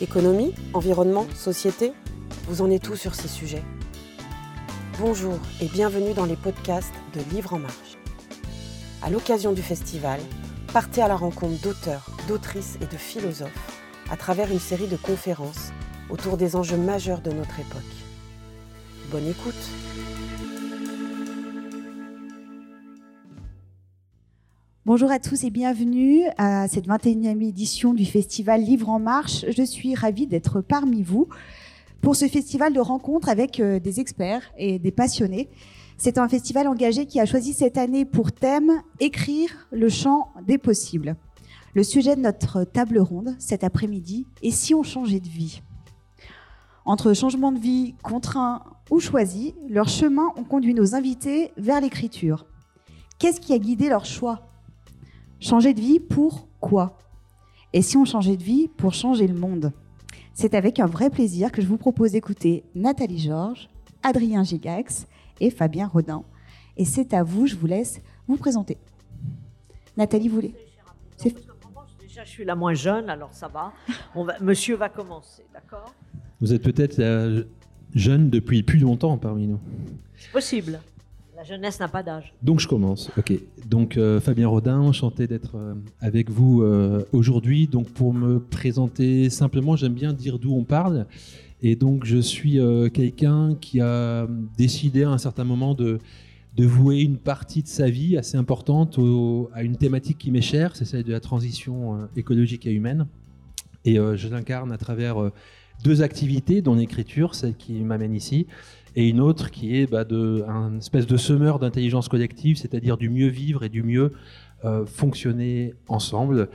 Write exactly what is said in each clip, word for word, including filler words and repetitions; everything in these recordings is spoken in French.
Économie, environnement, société, vous en êtes tout sur ces sujets. Bonjour et bienvenue dans les podcasts de Livres en Marche. À l'occasion du festival, partez à la rencontre d'auteurs, d'autrices et de philosophes à travers une série de conférences autour des enjeux majeurs de notre époque. Bonne écoute! Bonjour à tous et bienvenue à cette vingt et unième édition du festival Livres en Marche. Je suis ravie d'être parmi vous pour ce festival de rencontres avec des experts et des passionnés. C'est un festival engagé qui a choisi cette année pour thème « Écrire le champ des possibles ». Le sujet de notre table ronde cet après-midi est « Si on changeait de vie ». Entre changements de vie, contraints ou choisis, leurs chemins ont conduit nos invités vers l'écriture. Qu'est-ce qui a guidé leur choix ? Changer de vie pour quoi ? Et si on changeait de vie pour changer le monde ? C'est avec un vrai plaisir que je vous propose d'écouter Nathalie George, Adrien Gygax et Fabien Rodhain. Et c'est à vous, je vous laisse vous présenter. Nathalie, vous voulez ? C'est... Déjà, je suis la moins jeune, alors ça va. On va... Monsieur va commencer, d'accord ? Vous êtes peut-être euh, jeune depuis plus longtemps parmi nous. C'est possible. La jeunesse n'a pas d'âge. Donc je commence. Ok. Donc euh, Fabien Rodhain, enchanté d'être euh, avec vous euh, aujourd'hui. Donc pour me présenter simplement, j'aime bien dire d'où on parle. Et donc je suis euh, quelqu'un qui a décidé à un certain moment de, de vouer une partie de sa vie assez importante au, à une thématique qui m'est chère, c'est celle de la transition euh, écologique et humaine. Et euh, je l'incarne à travers euh, deux activités, dont l'écriture, celle qui m'amène ici, et une autre qui est bah, de, un espèce de semeur d'intelligence collective, c'est-à-dire du mieux vivre et du mieux euh, fonctionner ensemble.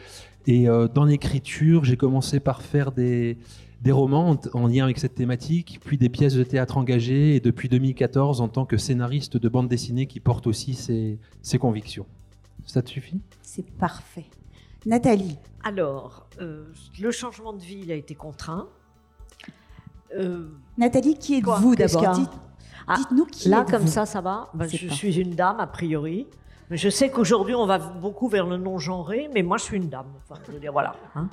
Et euh, dans l'écriture, j'ai commencé par faire des, des romans en, en lien avec cette thématique, puis des pièces de théâtre engagées, et depuis deux mille quatorze, en tant que scénariste de bande dessinée qui porte aussi ses, ses convictions. Ça te suffit ? C'est parfait. Nathalie. Alors, euh, le changement de vie, il a été contraint. Euh, Nathalie, qui êtes-vous d'abord ? Dites, ah, Dites-nous qui là, êtes-vous. Là, comme ça, ça va. Ben, je pas. suis une dame, a priori. Mais je sais qu'aujourd'hui, on va beaucoup vers le non-genré, mais moi, je suis une dame. Enfin, je veux dire, voilà. Hein.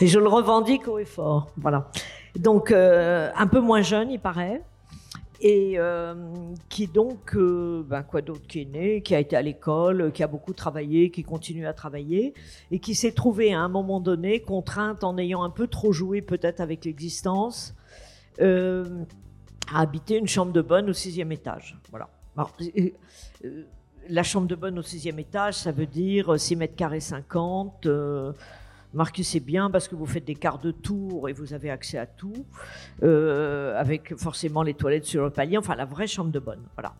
Et je le revendique haut et fort. Voilà. Donc, euh, un peu moins jeune, il paraît. Et euh, qui donc, euh, ben, quoi d'autre, qui est né, qui a été à l'école, qui a beaucoup travaillé, qui continue à travailler, et qui s'est trouvée à un moment donné contrainte, en ayant un peu trop joué peut-être avec l'existence, Euh, à habiter une chambre de bonne au sixième étage. Voilà. Alors, euh, la chambre de bonne au sixième étage, ça veut dire six mètres carrés cinquante. Euh, Marcus, c'est bien parce que vous faites des quarts de tour et vous avez accès à tout, euh, avec forcément les toilettes sur le palier, enfin la vraie chambre de bonne. Voilà.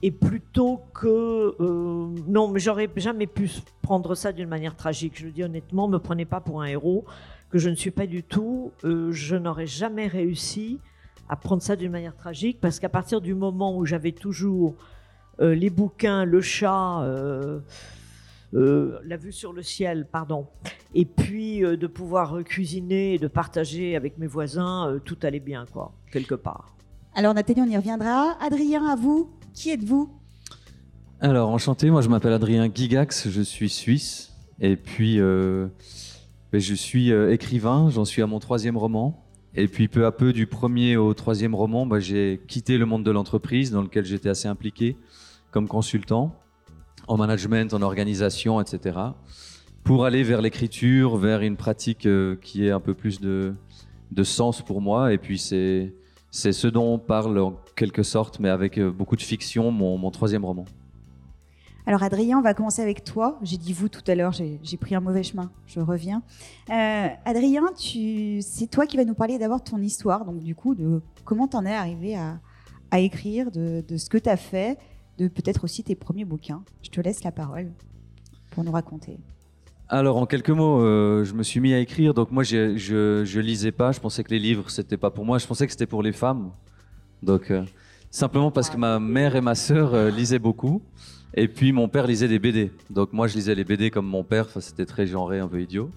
Et plutôt que... Euh, non, mais j'aurais jamais pu prendre ça d'une manière tragique. Je le dis honnêtement, ne me prenez pas pour un héros que je ne suis pas du tout, euh, je n'aurais jamais réussi à prendre ça d'une manière tragique, parce qu'à partir du moment où j'avais toujours euh, les bouquins, le chat, euh, euh, la vue sur le ciel, pardon, et puis euh, de pouvoir cuisiner et de partager avec mes voisins, euh, tout allait bien, quoi, quelque part. Alors Nathalie, on y reviendra. Adrien, à vous, qui êtes-vous ? Alors, enchanté, moi je m'appelle Adrien Gygax, je suis suisse, et puis... Euh... Je suis écrivain, j'en suis à mon troisième roman. Et puis peu à peu, du premier au troisième roman, bah, j'ai quitté le monde de l'entreprise dans lequel j'étais assez impliqué comme consultant, en management, en organisation, et cetera, pour aller vers l'écriture, vers une pratique qui ait un peu plus de, de sens pour moi. Et puis c'est, c'est ce dont on parle en quelque sorte, mais avec beaucoup de fiction, mon, mon troisième roman. Alors Adrien, on va commencer avec toi. J'ai dit vous tout à l'heure, j'ai, j'ai pris un mauvais chemin, je reviens. Euh, Adrien, tu, c'est toi qui vas nous parler d'abord de ton histoire, donc du coup, de comment t'en es arrivé à, à écrire, de, de ce que t'as fait, de peut-être aussi tes premiers bouquins. Je te laisse la parole pour nous raconter. Alors en quelques mots, euh, je me suis mis à écrire, donc moi je, je, je lisais pas, je pensais que les livres c'était pas pour moi, je pensais que c'était pour les femmes. Donc euh, simplement parce que ma mère et ma sœur euh, lisaient beaucoup. Et puis mon père lisait des B D, donc moi je lisais les B D comme mon père, enfin, c'était très genré, un peu idiot.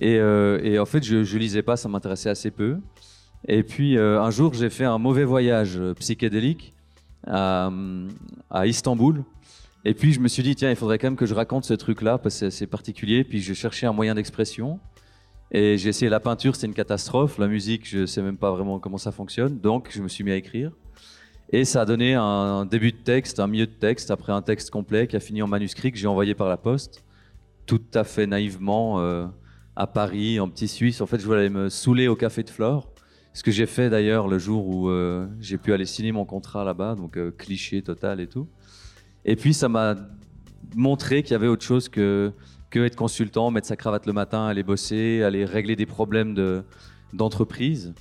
Et, euh, et en fait je ne lisais pas, ça m'intéressait assez peu. Et puis euh, un jour j'ai fait un mauvais voyage psychédélique à, à Istanbul. Et puis je me suis dit tiens, il faudrait quand même que je raconte ce truc là, parce que c'est, c'est particulier. Puis je cherchais un moyen d'expression. Et j'ai essayé la peinture, c'est une catastrophe. La musique, je ne sais même pas vraiment comment ça fonctionne. Donc, je me suis mis à écrire. Et ça a donné un début de texte, un milieu de texte, après un texte complet qui a fini en manuscrit que j'ai envoyé par la poste, tout à fait naïvement, euh, à Paris, en petit Suisse. En fait, je voulais me saouler au Café de Flore. Ce que j'ai fait d'ailleurs le jour où euh, j'ai pu aller signer mon contrat là-bas, donc euh, cliché total et tout. Et puis, ça m'a montré qu'il y avait autre chose que... que être consultant, mettre sa cravate le matin, aller bosser, aller régler des problèmes de, d'entreprise.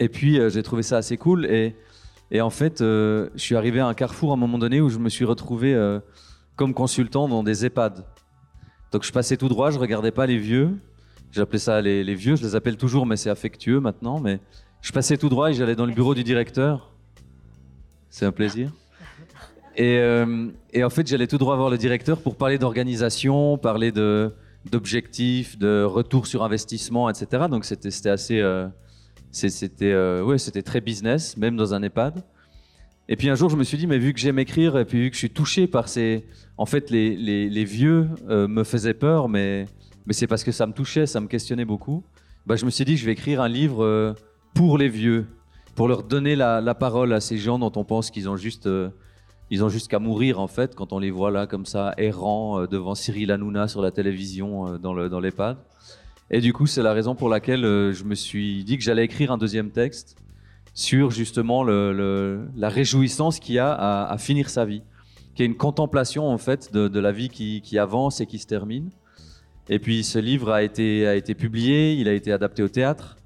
Et puis, euh, j'ai trouvé ça assez cool. Et, et en fait, euh, je suis arrivé à un carrefour à un moment donné où je me suis retrouvé euh, comme consultant dans des EHPAD. Donc, je passais tout droit, je ne regardais pas les vieux. J'appelais ça les, les vieux, je les appelle toujours, mais c'est affectueux maintenant. Mais je passais tout droit et j'allais dans le bureau du directeur. C'est un plaisir. Et, euh, et en fait, j'allais tout droit voir le directeur pour parler d'organisation, parler de, d'objectifs, de retour sur investissement, et cetera. Donc, c'était, c'était assez... Euh, c'était, euh, ouais, c'était très business, même dans un EHPAD. Et puis, un jour, je me suis dit, mais vu que j'aime écrire et puis vu que je suis touché par ces... En fait, les, les, les vieux euh, me faisaient peur, mais, mais c'est parce que ça me touchait, ça me questionnait beaucoup. Bah, je me suis dit, je vais écrire un livre euh, pour les vieux, pour leur donner la, la parole à ces gens dont on pense qu'ils ont juste... Euh, Ils ont juste qu'à mourir, en fait, quand on les voit là, comme ça, errants, euh, devant Cyril Hanouna sur la télévision, euh, dans, le, dans l'EHPAD. Et du coup, c'est la raison pour laquelle euh, je me suis dit que j'allais écrire un deuxième texte sur, justement, le, le, la réjouissance qu'il y a à, à finir sa vie, qui est une contemplation, en fait, de, de la vie qui, qui avance et qui se termine. Et puis, ce livre a été, a été publié, il a été adapté au théâtre.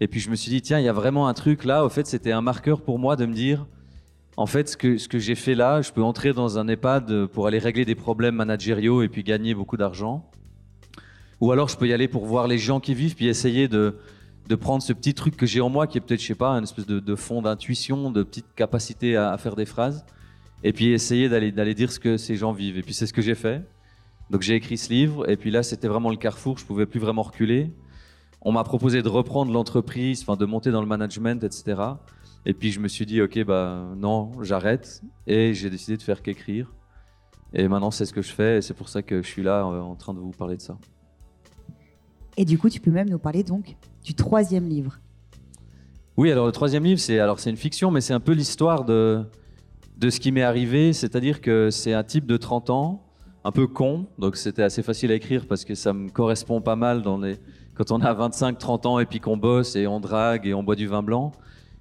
Et puis, je me suis dit, tiens, il y a vraiment un truc là. Au fait, c'était un marqueur pour moi de me dire... En fait, ce que, ce que j'ai fait là, je peux entrer dans un EHPAD pour aller régler des problèmes managériaux et puis gagner beaucoup d'argent. Ou alors, je peux y aller pour voir les gens qui vivent, puis essayer de, de prendre ce petit truc que j'ai en moi, qui est peut-être, je sais pas, une espèce de, de fond d'intuition, de petite capacité à, à faire des phrases, et puis essayer d'aller, d'aller dire ce que ces gens vivent. Et puis, c'est ce que j'ai fait. Donc, j'ai écrit ce livre, et puis là, c'était vraiment le carrefour, je pouvais plus vraiment reculer. On m'a proposé de reprendre l'entreprise, enfin, de monter dans le management, et cetera. Et puis je me suis dit, ok, bah non, j'arrête. Et j'ai décidé de faire qu'écrire. Et maintenant, c'est ce que je fais. Et c'est pour ça que je suis là euh, en train de vous parler de ça. Et du coup, tu peux même nous parler donc du troisième livre. Oui, alors le troisième livre, c'est, alors, c'est une fiction, mais c'est un peu l'histoire de, de ce qui m'est arrivé. C'est-à-dire que c'est un type de trente ans, un peu con. Donc c'était assez facile à écrire parce que ça me correspond pas mal dans les... quand on a vingt-cinq trente ans et puis qu'on bosse et on drague et on boit du vin blanc.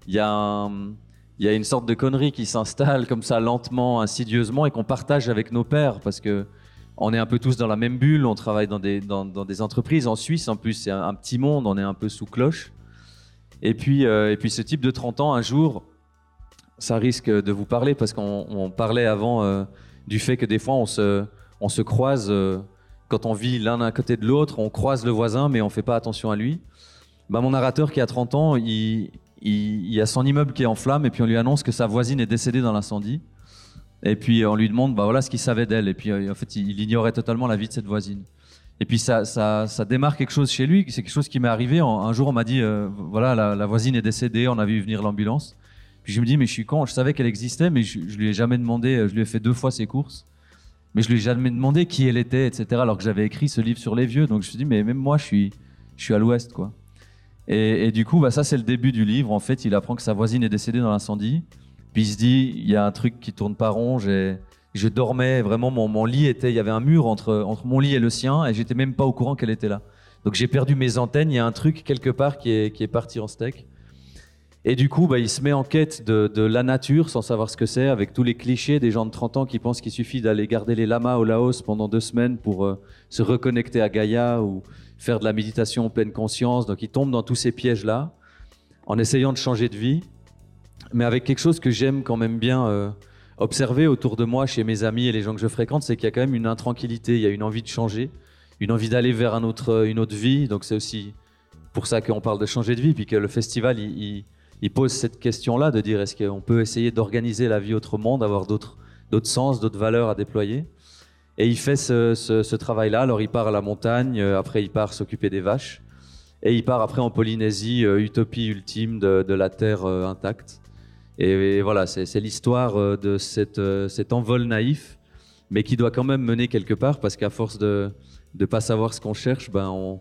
Il y, a un, il y a une sorte de connerie qui s'installe comme ça lentement, insidieusement, et qu'on partage avec nos pairs parce qu'on est un peu tous dans la même bulle, on travaille dans des, dans, dans des entreprises. En Suisse, en plus, c'est un, un petit monde, on est un peu sous cloche. Et puis, euh, et puis ce type de trente ans, un jour, ça risque de vous parler parce qu'on on parlait avant euh, du fait que des fois, on se, on se croise, euh, quand on vit l'un à côté de l'autre, on croise le voisin, mais on ne fait pas attention à lui. Ben, mon narrateur qui a trente ans, il... il y a son immeuble qui est en flammes et puis on lui annonce que sa voisine est décédée dans l'incendie. Et puis on lui demande bah voilà, ce qu'il savait d'elle. Et puis en fait, il ignorait totalement la vie de cette voisine. Et puis ça, ça, ça démarre quelque chose chez lui, c'est quelque chose qui m'est arrivé. Un jour, on m'a dit, euh, voilà, la, la voisine est décédée, on a vu venir l'ambulance. Puis je me dis, mais je suis con, je savais qu'elle existait, mais je, je lui ai jamais demandé, je lui ai fait deux fois ses courses, mais je lui ai jamais demandé qui elle était, et cetera. Alors que j'avais écrit ce livre sur les vieux, donc je me suis dit, mais même moi, je suis, je suis à l'ouest, quoi. Et, et du coup, bah ça, c'est le début du livre. En fait, il apprend que sa voisine est décédée dans l'incendie. Puis il se dit, il y a un truc qui tourne pas rond. J'ai, je dormais, vraiment, mon, mon lit était... Il y avait un mur entre, entre mon lit et le sien et j'étais même pas au courant qu'elle était là. Donc, j'ai perdu mes antennes. Il y a un truc, quelque part, qui est, qui est parti en steak. Et du coup, bah, il se met en quête de, de la nature, sans savoir ce que c'est, avec tous les clichés des gens de trente ans qui pensent qu'il suffit d'aller garder les lamas au Laos pendant deux semaines pour euh, se reconnecter à Gaïa ou... faire de la méditation en pleine conscience. Donc, il tombe dans tous ces pièges-là en essayant de changer de vie, mais avec quelque chose que j'aime quand même bien euh, observer autour de moi, chez mes amis et les gens que je fréquente, c'est qu'il y a quand même une intranquillité, il y a une envie de changer, une envie d'aller vers un autre, une autre vie. Donc, c'est aussi pour ça qu'on parle de changer de vie, puis que le festival, il, il, il pose cette question-là, de dire est-ce qu'on peut essayer d'organiser la vie autrement, d'avoir d'autres, d'autres sens, d'autres valeurs à déployer. Et il fait ce, ce, ce travail-là. Alors, il part à la montagne, euh, après, il part s'occuper des vaches. Et il part après en Polynésie, euh, utopie ultime de, de la terre euh, intacte. Et, et voilà, c'est, c'est l'histoire euh, de cette, euh, cet envol naïf, mais qui doit quand même mener quelque part, parce qu'à force de ne pas savoir ce qu'on cherche, ben on,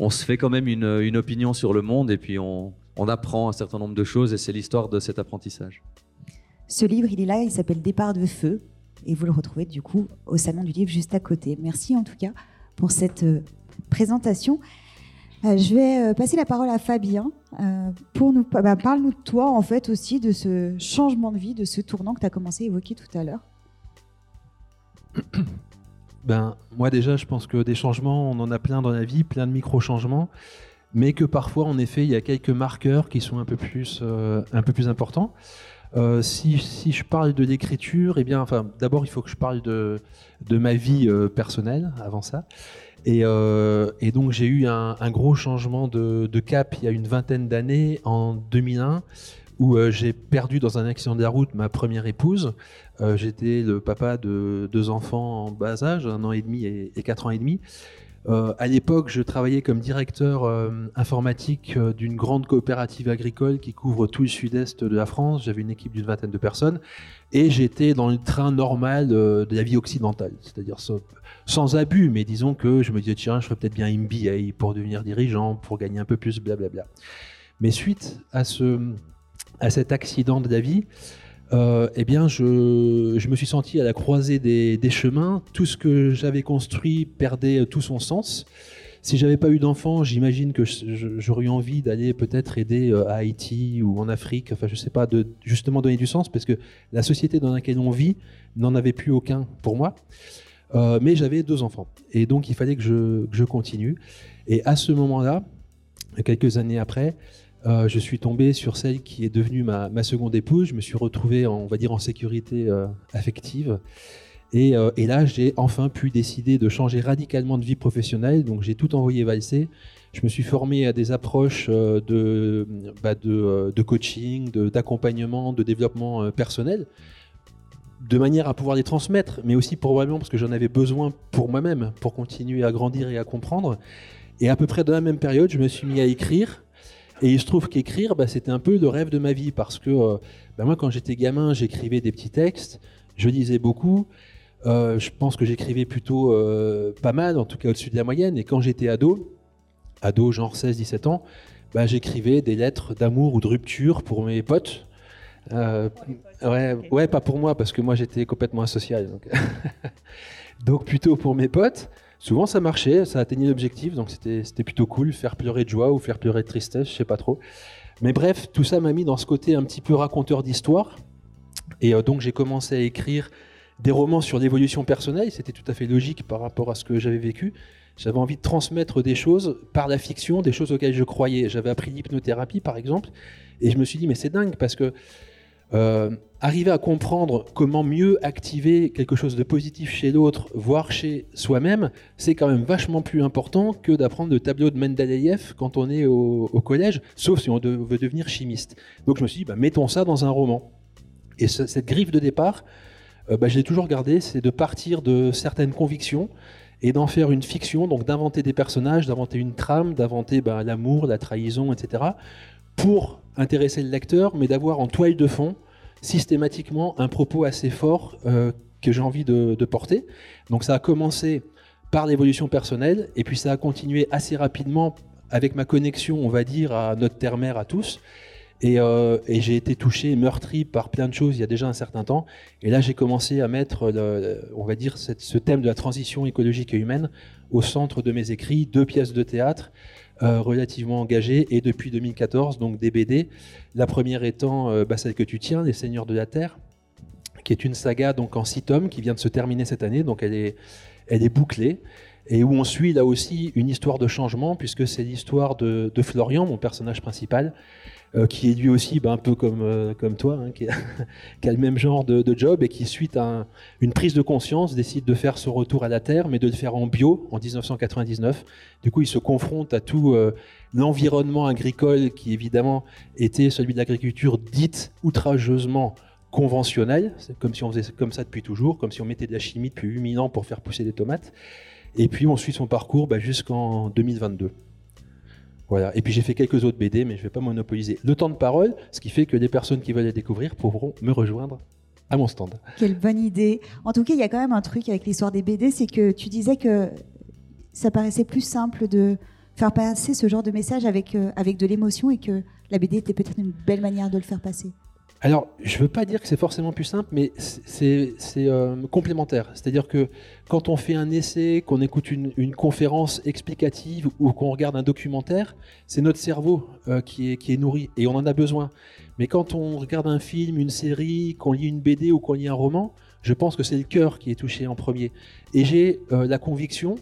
on se fait quand même une, une opinion sur le monde et puis on, on apprend un certain nombre de choses et c'est l'histoire de cet apprentissage. Ce livre, il est là, il s'appelle Départ de feu et vous le retrouvez du coup au salon du livre juste à côté. Merci en tout cas pour cette présentation. Je vais passer la parole à Fabien. Pour nous, bah, parle-nous de toi en fait aussi, de ce changement de vie, de ce tournant que tu as commencé à évoquer tout à l'heure. Ben, moi déjà, je pense que des changements, on en a plein dans la vie, plein de micro-changements, mais que parfois, en effet, il y a quelques marqueurs qui sont un peu plus, euh, un peu plus importants. Euh, si, si je parle de l'écriture, eh bien, enfin, d'abord, il faut que je parle de, de ma vie euh, personnelle avant ça. Et, euh, et donc, j'ai eu un, un gros changement de, de cap il y a une vingtaine d'années, en deux mille un, où euh, j'ai perdu dans un accident de la route ma première épouse. Euh, j'étais le papa de deux enfants en bas âge, un an et demi et, et quatre ans et demi. Euh, à l'époque, je travaillais comme directeur euh, informatique euh, d'une grande coopérative agricole qui couvre tout le sud-est de la France. J'avais une équipe d'une vingtaine de personnes et j'étais dans le train normal euh, de la vie occidentale, c'est-à-dire sans, sans abus, mais disons que je me disais tiens, je ferais peut-être bien un M B A pour devenir dirigeant, pour gagner un peu plus, blablabla. Mais suite à, ce, à cet accident de la vie, Euh, eh bien, je, je me suis senti à la croisée des, des chemins. Tout ce que j'avais construit perdait tout son sens. Si je n'avais pas eu d'enfant, j'imagine que j'aurais eu envie d'aller peut-être aider à Haïti ou en Afrique, enfin, je ne sais pas, de justement donner du sens, parce que la société dans laquelle on vit n'en avait plus aucun pour moi. Euh, mais j'avais deux enfants, et donc il fallait que je, que je continue. Et à ce moment-là, quelques années après, Euh, je suis tombé sur celle qui est devenue ma, ma seconde épouse. Je me suis retrouvé, en, on va dire, en sécurité euh, affective. Et, euh, et là, j'ai enfin pu décider de changer radicalement de vie professionnelle. Donc, j'ai tout envoyé valser. Je me suis formé à des approches euh, de, bah, de, euh, de coaching, de, d'accompagnement, de développement euh, personnel, de manière à pouvoir les transmettre, mais aussi probablement parce que j'en avais besoin pour moi-même, pour continuer à grandir et à comprendre. Et à peu près dans la même période, je me suis mis à écrire. Et il se trouve qu'écrire, bah, c'était un peu le rêve de ma vie parce que euh, bah, moi, quand j'étais gamin, j'écrivais des petits textes, je lisais beaucoup. Euh, je pense que j'écrivais plutôt euh, pas mal, en tout cas au-dessus de la moyenne. Et quand j'étais ado, ado genre seize dix-sept ans, bah, j'écrivais des lettres d'amour ou de rupture pour mes potes. Euh, ouais, ouais, pas pour moi parce que moi, j'étais complètement asocial. Donc, donc plutôt pour mes potes. Souvent, ça marchait, ça atteignait l'objectif, donc c'était, c'était plutôt cool, faire pleurer de joie ou faire pleurer de tristesse, je sais pas trop. Mais bref, tout ça m'a mis dans ce côté un petit peu raconteur d'histoire. Et euh, donc, j'ai commencé à écrire des romans sur l'évolution personnelle. C'était tout à fait logique par rapport à ce que j'avais vécu. J'avais envie de transmettre des choses par la fiction, des choses auxquelles je croyais. J'avais appris l'hypnothérapie, par exemple, et je me suis dit, mais c'est dingue, parce que Euh, arriver à comprendre comment mieux activer quelque chose de positif chez l'autre, voire chez soi-même, c'est quand même vachement plus important que d'apprendre le tableau de Mendeleïev quand on est au, au collège, sauf si on de, veut devenir chimiste. Donc je me suis dit, bah, mettons ça dans un roman. Et ce, cette griffe de départ, euh, bah, je l'ai toujours gardée, c'est de partir de certaines convictions et d'en faire une fiction, donc d'inventer des personnages, d'inventer une trame, d'inventer bah, l'amour, la trahison, et cetera, pour intéresser le lecteur, mais d'avoir en toile de fond systématiquement un propos assez fort euh, que j'ai envie de, de porter. Donc ça a commencé par l'évolution personnelle et puis ça a continué assez rapidement avec ma connexion, on va dire, à notre terre-mère à tous. Et, euh, et j'ai été touché, meurtri par plein de choses il y a déjà un certain temps. Et là, j'ai commencé à mettre, le, on va dire, cette, ce thème de la transition écologique et humaine au centre de mes écrits, deux pièces de théâtre, Euh, relativement engagé, et depuis deux mille quatorze, donc des B D, la première étant euh, bah, celle que tu tiens, Les Seigneurs de la Terre, qui est une saga donc, en six tomes qui vient de se terminer cette année, donc elle est, elle est bouclée, et où on suit là aussi une histoire de changement, puisque c'est l'histoire de, de Florian, mon personnage principal, euh, qui est lui aussi bah, un peu comme, euh, comme toi, hein, qui, a, qui a le même genre de, de job, et qui suite à un, une prise de conscience décide de faire son retour à la Terre, mais de le faire en bio, en dix-neuf cent quatre-vingt-dix-neuf. Du coup, il se confronte à tout euh, l'environnement agricole qui évidemment était celui de l'agriculture dite outrageusement conventionnelle, c'est comme si on faisait comme ça depuis toujours, comme si on mettait de la chimie depuis huit mille ans pour faire pousser des tomates. Et puis on suit son parcours bah, jusqu'en deux mille vingt-deux. Voilà. Et puis j'ai fait quelques autres B D, mais je ne vais pas monopoliser le temps de parole, ce qui fait que des personnes qui veulent les découvrir pourront me rejoindre à mon stand. Quelle bonne idée. En tout cas, il y a quand même un truc avec l'histoire des B D, c'est que tu disais que ça paraissait plus simple de, faire passer ce genre de message avec, euh, avec de l'émotion, et que la B D était peut-être une belle manière de le faire passer. Alors, je ne veux pas dire que c'est forcément plus simple, mais c'est, c'est euh, complémentaire. C'est-à-dire que quand on fait un essai, qu'on écoute une, une conférence explicative ou qu'on regarde un documentaire, c'est notre cerveau euh, qui est, qui est nourri, et on en a besoin. Mais quand on regarde un film, une série, qu'on lit une B D ou qu'on lit un roman, je pense que c'est le cœur qui est touché en premier. Et j'ai euh, la conviction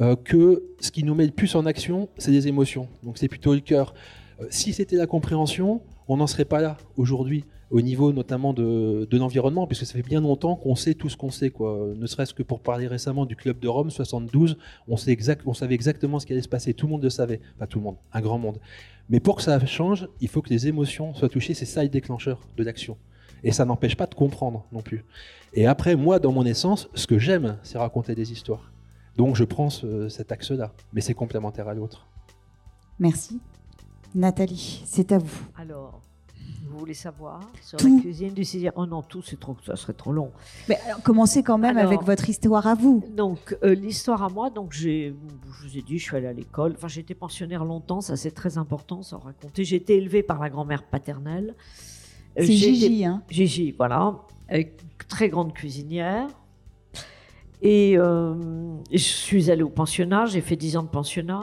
euh, que ce qui nous met le plus en action, c'est les émotions. Donc c'est plutôt le cœur. Euh, si c'était la compréhension, on n'en serait pas là aujourd'hui, au niveau notamment de, de l'environnement, puisque ça fait bien longtemps qu'on sait tout ce qu'on sait, quoi. Ne serait-ce que pour parler récemment du club de Rome soixante-douze, on, sait exact, on savait exactement ce qui allait se passer, tout le monde le savait, pas tout le monde, un grand monde. Mais pour que ça change, il faut que les émotions soient touchées, c'est ça le déclencheur de l'action. Et ça n'empêche pas de comprendre non plus. Et après, moi, dans mon essence, ce que j'aime, c'est raconter des histoires. Donc je prends ce, cet axe-là, mais c'est complémentaire à l'autre. Merci. Nathalie, c'est à vous. Alors, vous voulez savoir sur tout. La cuisine du sixième. Oh non, tout, c'est trop, ça serait trop long. Mais alors, commencez quand même alors, avec votre histoire à vous. Donc, euh, l'histoire à moi, donc j'ai, je vous ai dit, je suis allée à l'école. Enfin, j'ai été pensionnaire longtemps, ça c'est très important, ça raconter. J'ai été élevée par la grand-mère paternelle. C'est j'ai Gigi, été, hein Gigi, voilà. Très grande cuisinière. Et euh, je suis allée au pensionnat, j'ai fait dix ans de pensionnat.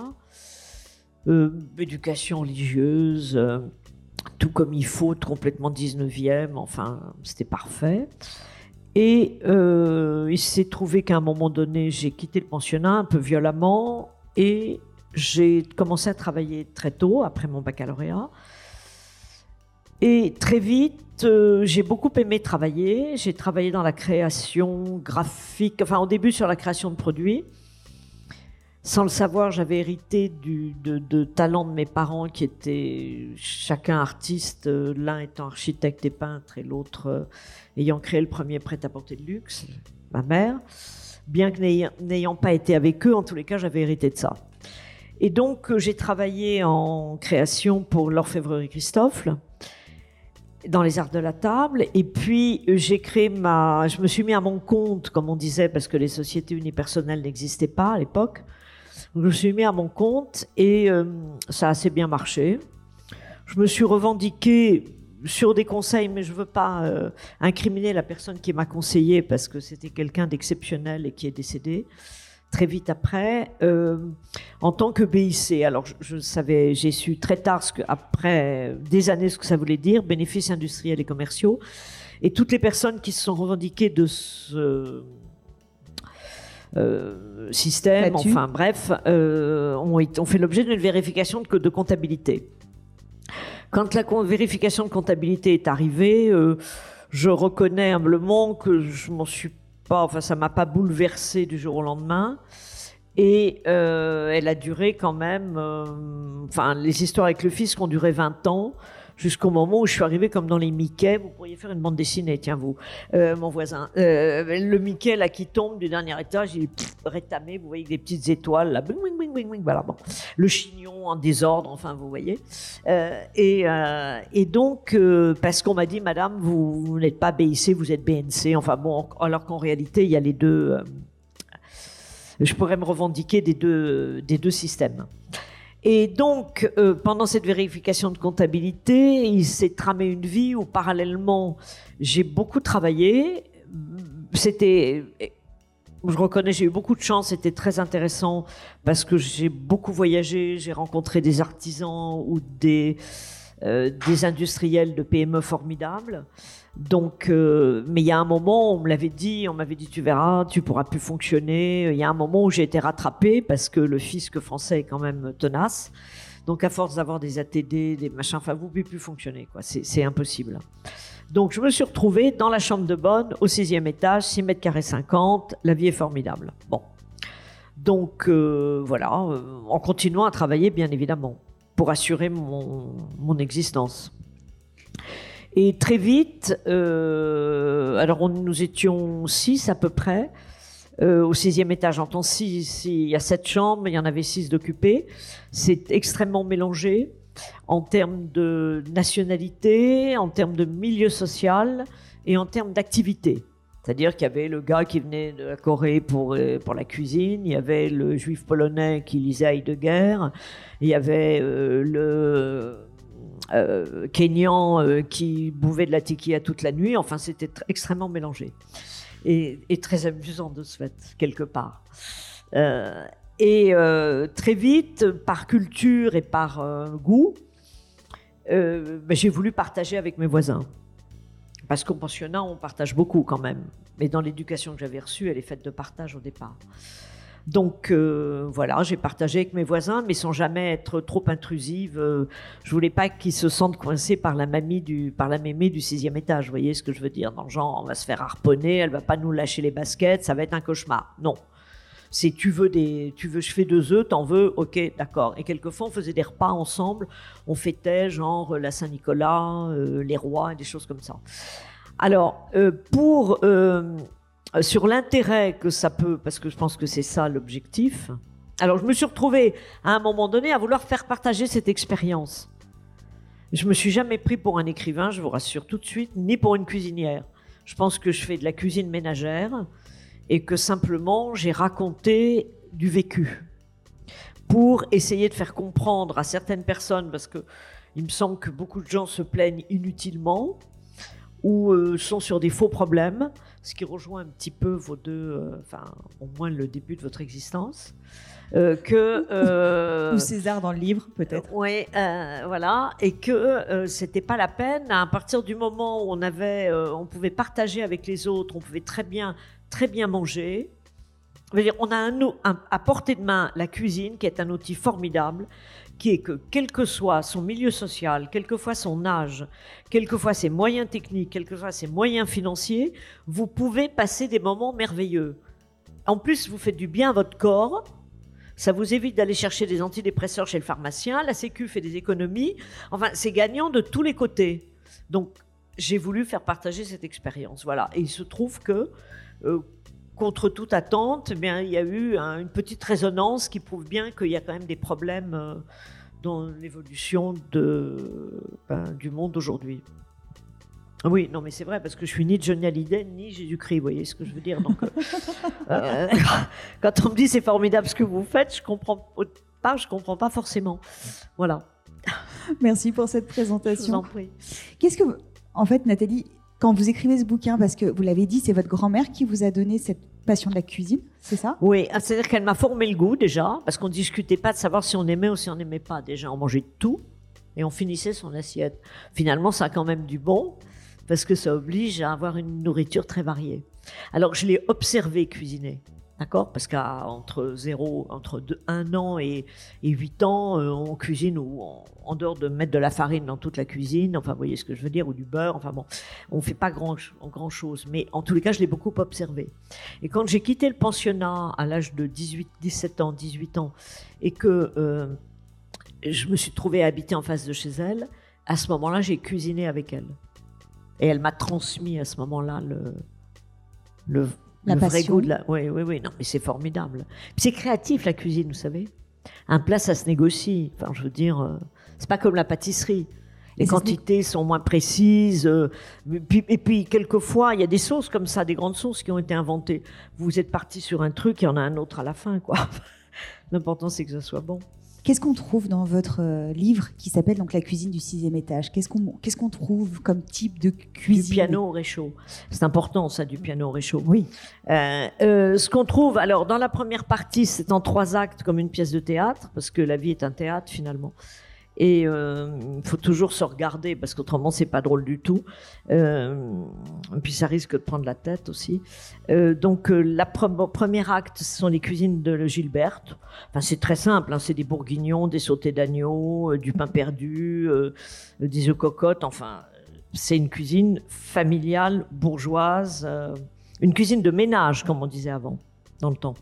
Euh, éducation religieuse, euh, tout comme il faut, complètement dix-neuvième, enfin, c'était parfait. Et euh, il s'est trouvé qu'à un moment donné, j'ai quitté le pensionnat un peu violemment et j'ai commencé à travailler très tôt, après mon baccalauréat. Et très vite, euh, j'ai beaucoup aimé travailler. J'ai travaillé dans la création graphique, enfin, au début sur la création de produits. Sans le savoir, j'avais hérité du, de, de talents de mes parents qui étaient chacun artistes, l'un étant architecte et peintre et l'autre euh, ayant créé le premier prêt-à-porter de luxe, ma mère, bien que n'ayant, n'ayant pas été avec eux, en tous les cas, j'avais hérité de ça. Et donc, euh, j'ai travaillé en création pour l'Orfèvrerie Christoffel, dans les arts de la table, et puis j'ai créé ma... Je me suis mis à mon compte, comme on disait, parce que les sociétés unipersonnelles n'existaient pas à l'époque. Je me suis mis à mon compte et euh, ça a assez bien marché. Je me suis revendiquée sur des conseils, mais je ne veux pas euh, incriminer la personne qui m'a conseillée parce que c'était quelqu'un d'exceptionnel et qui est décédé très vite après, euh, en tant que B I C. Alors, je, je savais, j'ai su très tard, ce que, après des années, ce que ça voulait dire, bénéfices industriels et commerciaux. Et toutes les personnes qui se sont revendiquées de ce... Euh, système, As-tu? enfin bref, euh, on, on fait l'objet d'une vérification de, de comptabilité. Quand la con- vérification de comptabilité est arrivée, euh, je reconnais humblement que je m'en suis pas, enfin ça m'a pas bouleversée du jour au lendemain. Et euh, elle a duré quand même, euh, enfin les histoires avec le fisc ont duré vingt ans. Jusqu'au moment où je suis arrivée comme dans les Mickey, vous pourriez faire une bande dessinée, tiens vous, euh, mon voisin. Euh, le Mickey là qui tombe du dernier étage, il est pff, rétamé, vous voyez, avec des petites étoiles là, bling, bling, bling, bling, voilà, bon. Le chignon en désordre, enfin vous voyez. Euh, et, euh, et donc, euh, parce qu'on m'a dit, madame, vous, vous n'êtes pas B I C, vous êtes B N C, enfin bon, alors qu'en réalité, il y a les deux, euh, je pourrais me revendiquer des deux, des deux systèmes. Et donc, euh, pendant cette vérification de comptabilité, il s'est tramé une vie où, parallèlement, j'ai beaucoup travaillé. C'était, je reconnais, j'ai eu beaucoup de chance, c'était très intéressant parce que j'ai beaucoup voyagé, j'ai rencontré des artisans ou des, euh, des industriels de P M E formidables. Donc, euh, mais il y a un moment, on me l'avait dit, on m'avait dit tu verras, tu pourras plus fonctionner. Il y a un moment où j'ai été rattrapée parce que le fisc français est quand même tenace. Donc, à force d'avoir des A T D, des machins, enfin, vous ne pouvez plus fonctionner, quoi. C'est, c'est impossible. Donc, je me suis retrouvée dans la chambre de bonne, au sixième étage, six mètres carrés cinquante. La vie est formidable. Bon. Donc, euh, voilà, en continuant à travailler, bien évidemment, pour assurer mon, mon existence. Et très vite, euh, alors on, nous étions six à peu près, euh, au sixième étage. J'entends six, six, il y a sept chambres, il y en avait six d'occupés. C'est extrêmement mélangé en termes de nationalité, en termes de milieu social et en termes d'activité. C'est-à-dire qu'il y avait le gars qui venait de la Corée pour, euh, pour la cuisine, il y avait le juif polonais qui lisait Heidegger, il y avait euh, le euh, Kenyan euh, qui bouvait de la tequila toute la nuit, enfin c'était extrêmement mélangé et, et très amusant de ce fait, quelque part. Euh, et euh, très vite, par culture et par euh, goût, euh, bah, j'ai voulu partager avec mes voisins. Parce qu'au pensionnat, on partage beaucoup quand même. Mais dans l'éducation que j'avais reçue, elle est faite de partage au départ. Donc euh, voilà, j'ai partagé avec mes voisins, mais sans jamais être trop intrusive. Euh, je ne voulais pas qu'ils se sentent coincés par la mamie du, par la mémé du sixième étage. Vous voyez ce que je veux dire ? Dans le genre, on va se faire harponner, elle ne va pas nous lâcher les baskets, ça va être un cauchemar. Non. C'est tu veux des, tu veux, je fais deux œufs, t'en veux, ok, d'accord. Et quelquefois, on faisait des repas ensemble, on fêtait genre la Saint-Nicolas, euh, les rois, des choses comme ça. Alors, euh, pour, euh, sur l'intérêt que ça peut, parce que je pense que c'est ça l'objectif, alors je me suis retrouvée à un moment donné à vouloir faire partager cette expérience. Je ne me suis jamais pris pour un écrivain, je vous rassure tout de suite, ni pour une cuisinière. Je pense que je fais de la cuisine ménagère, et que simplement j'ai raconté du vécu pour essayer de faire comprendre à certaines personnes, parce qu'il me semble que beaucoup de gens se plaignent inutilement ou euh, sont sur des faux problèmes, ce qui rejoint un petit peu vos deux, euh, enfin au moins le début de votre existence. Euh, que, euh, ou César dans le livre peut-être. Euh, oui, euh, voilà, et que euh, c'était pas la peine, à partir du moment où on, avait, euh, on pouvait partager avec les autres, on pouvait très bien... très bien manger. On a un, un, à portée de main la cuisine, qui est un outil formidable, qui est que quel que soit son milieu social, quel que soit son âge, quel que soit ses moyens techniques, quel que soit ses moyens financiers, vous pouvez passer des moments merveilleux. En plus, vous faites du bien à votre corps, ça vous évite d'aller chercher des antidépresseurs chez le pharmacien, la Sécu fait des économies, enfin c'est gagnant de tous les côtés. Donc j'ai voulu faire partager cette expérience, voilà. Et il se trouve que Euh, contre toute attente, bien, il y a eu hein, une petite résonance qui prouve bien qu'il y a quand même des problèmes euh, dans l'évolution de, ben, du monde aujourd'hui. Oui, non mais c'est vrai, parce que je suis ni Johnny Hallyday, ni Jésus-Christ, vous voyez ce que je veux dire. Donc, euh, euh, quand on me dit c'est formidable ce que vous faites, je ne comprends pas, je comprends pas forcément. Voilà. Merci pour cette présentation. Je vous en prie. Qu'est-ce que, en fait, Nathalie, quand vous écrivez ce bouquin, parce que vous l'avez dit, c'est votre grand-mère qui vous a donné cette passion de la cuisine, c'est ça ? Oui, c'est-à-dire qu'elle m'a formé le goût déjà, parce qu'on ne discutait pas de savoir si on aimait ou si on n'aimait pas. Déjà, on mangeait de tout et on finissait son assiette. Finalement, ça a quand même du bon, parce que ça oblige à avoir une nourriture très variée. Alors, je l'ai observée cuisiner. D'accord ? Parce qu'entre un an et, et huit ans, euh, on cuisine, ou on, en dehors de mettre de la farine dans toute la cuisine, enfin, vous voyez ce que je veux dire, ou du beurre, enfin bon, on ne fait pas grand, grand chose. Mais en tous les cas, je l'ai beaucoup observé. Et quand j'ai quitté le pensionnat à l'âge de dix-huit, dix-sept ans, dix-huit ans, et que euh, je me suis trouvée à habiter en face de chez elle, à ce moment-là, j'ai cuisiné avec elle. Et elle m'a transmis à ce moment-là le... le La le passion. Vrai goût de la... Oui, oui, oui, non, mais c'est formidable. Puis c'est créatif, la cuisine, vous savez. Un plat, ça se négocie. Enfin, je veux dire, euh, c'est pas comme la pâtisserie. Les mais quantités sont moins précises. Euh, et, puis, et puis, quelquefois, il y a des sauces comme ça, des grandes sauces qui ont été inventées. Vous êtes parti sur un truc, il y en a un autre à la fin, quoi. L'important, c'est que ça soit bon. Qu'est-ce qu'on trouve dans votre livre qui s'appelle donc La cuisine du sixième étage ? Qu'est-ce qu'on, qu'est-ce qu'on trouve comme type de cuisine ? Du piano au réchaud. C'est important ça, du piano au réchaud. Oui. Euh, euh, ce qu'on trouve, alors dans la première partie, c'est en trois actes comme une pièce de théâtre, parce que la vie est un théâtre finalement. Et il euh, faut toujours se regarder, parce qu'autrement, c'est pas drôle du tout. Euh, et puis, ça risque de prendre la tête aussi. Euh, donc, euh, la pre- premier acte, ce sont les cuisines de Gilbert. Enfin, c'est très simple, hein, c'est des bourguignons, des sautés d'agneau, euh, du pain perdu, euh, des œufs cocottes. Enfin, c'est une cuisine familiale, bourgeoise, euh, une cuisine de ménage, comme on disait avant, dans le temps.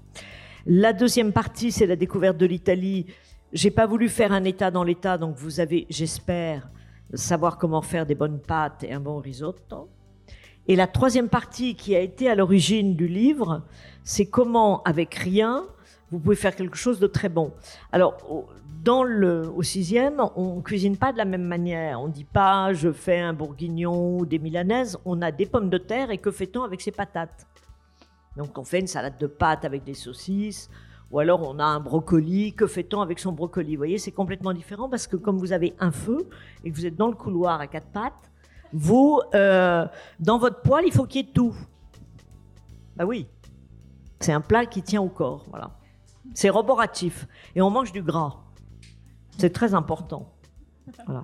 La deuxième partie, c'est la découverte de l'Italie. J'ai pas voulu faire un état dans l'état, donc vous avez, j'espère, savoir comment faire des bonnes pâtes et un bon risotto. Et la troisième partie qui a été à l'origine du livre, c'est comment, avec rien, vous pouvez faire quelque chose de très bon. Alors, dans le, au sixième, on ne cuisine pas de la même manière. On ne dit pas, je fais un bourguignon ou des milanaises. On a des pommes de terre et que fait-on avec ces patates? Donc, on fait une salade de pâtes avec des saucisses. Ou alors, on a un brocoli. Que fait-on avec son brocoli? Vous voyez, c'est complètement différent parce que comme vous avez un feu et que vous êtes dans le couloir à quatre pattes, vous, euh, dans votre poêle, il faut qu'il y ait tout. Ben oui, c'est un plat qui tient au corps, voilà. C'est roboratif et on mange du gras. C'est très important. Voilà.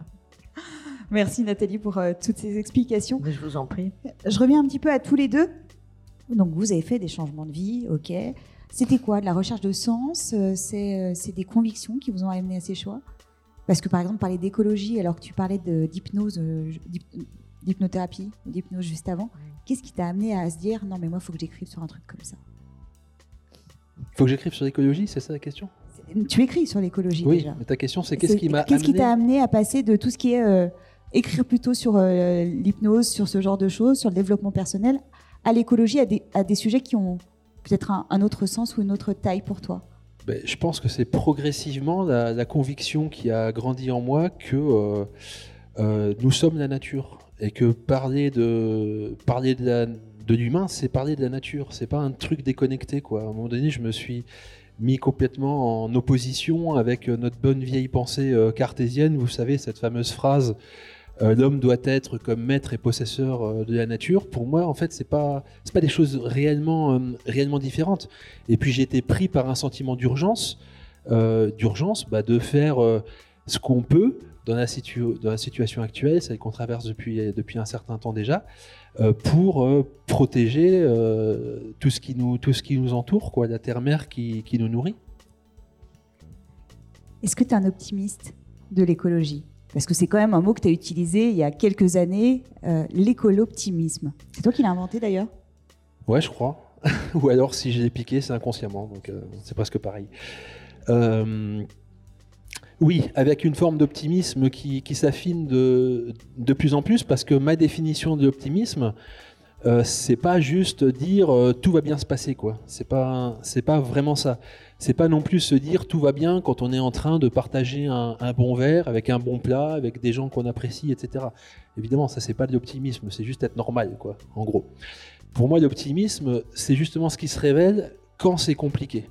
Merci Nathalie pour euh, toutes ces explications. Je vous en prie. Je reviens un petit peu à tous les deux. Donc vous avez fait des changements de vie, ok. C'était quoi? De la recherche de sens? euh, C'est euh, des convictions qui vous ont amené à ces choix? Parce que par exemple, parler d'écologie alors que tu parlais d'hypnose, euh, d'hypnothérapie, d'hypnose juste avant, qu'est-ce qui t'a amené à se dire « Non mais moi, il faut que j'écrive sur un truc comme ça ». Il faut que j'écrive sur l'écologie, c'est ça la question? Tu écris sur l'écologie oui, déjà. Oui, mais ta question c'est qu'est-ce qui m'a qu'est-ce amené... qui t'a amené à passer de tout ce qui est euh, écrire plutôt sur euh, l'hypnose, sur ce genre de choses, sur le développement personnel, à l'écologie, à des, à des sujets qui ont peut-être un, un autre sens ou une autre taille pour toi? Ben, je pense que c'est progressivement la, la conviction qui a grandi en moi que euh, euh, nous sommes la nature et que parler de, parler de la... de l'humain, c'est parler de la nature, c'est pas un truc déconnecté, quoi. À un moment donné, je me suis mis complètement en opposition avec notre bonne vieille pensée cartésienne, vous savez, cette fameuse phrase euh, « l'homme doit être comme maître et possesseur de la nature », pour moi, en fait, c'est pas, c'est pas des choses réellement, euh, réellement différentes. Et puis, j'ai été pris par un sentiment d'urgence, euh, d'urgence, bah, de faire euh, ce qu'on peut dans la, situ- dans la situation actuelle, celle qu'on traverse depuis, depuis un certain temps déjà, pour euh, protéger euh, tout ce qui nous, tout ce qui nous entoure, quoi, la terre-mère qui, qui nous nourrit. Est-ce que tu es un optimiste de l'écologie? Parce que c'est quand même un mot que tu as utilisé il y a quelques années, euh, l'écolo-optimisme. C'est toi qui l'as inventé d'ailleurs? Ouais, je crois. Ou alors si je l'ai piqué, c'est inconsciemment, donc euh, c'est presque pareil. Euh, Oui, avec une forme d'optimisme qui, qui s'affine de, de plus en plus, parce que ma définition de l'optimisme, euh, c'est pas juste dire euh, tout va bien se passer, quoi. C'est pas, c'est pas vraiment ça. C'est pas non plus se dire tout va bien quand on est en train de partager un, un bon verre avec un bon plat, avec des gens qu'on apprécie, et cetera. Évidemment, ça c'est pas de l'optimisme, c'est juste être normal, quoi, en gros. Pour moi, l'optimisme, c'est justement ce qui se révèle quand c'est compliqué.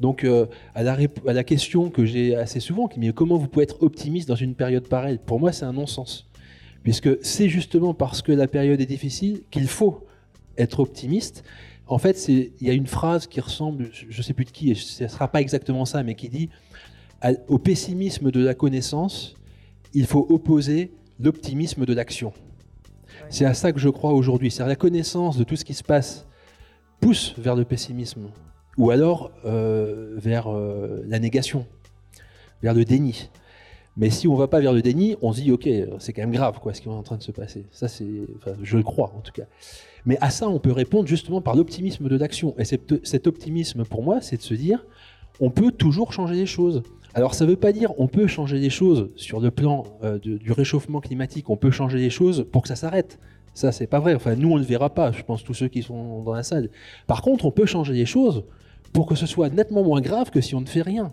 Donc, euh, à, la rép- à la question que j'ai assez souvent, qui est comment vous pouvez être optimiste dans une période pareille? Pour moi, c'est un non-sens. Puisque c'est justement parce que la période est difficile qu'il faut être optimiste. En fait, il y a une phrase qui ressemble, je ne sais plus de qui, et ce ne sera pas exactement ça, mais qui dit « Au pessimisme de la connaissance, il faut opposer l'optimisme de l'action. » C'est à ça que je crois aujourd'hui. C'est-à-dire la connaissance de tout ce qui se passe pousse vers le pessimisme. Ou alors euh, vers euh, la négation, vers le déni. Mais si on ne va pas vers le déni, on se dit « Ok, c'est quand même grave quoi, ce qui est en train de se passer. » Ça, c'est, enfin, je le crois en tout cas. Mais à ça, on peut répondre justement par l'optimisme de l'action. Et cet, cet optimisme, pour moi, c'est de se dire « On peut toujours changer les choses. » Alors, ça ne veut pas dire « On peut changer les choses sur le plan euh, de, du réchauffement climatique. On peut changer les choses pour que ça s'arrête. » Ça, c'est pas vrai. Enfin, nous, on ne le verra pas, je pense, tous ceux qui sont dans la salle. Par contre, on peut changer les choses pour que ce soit nettement moins grave que si on ne fait rien.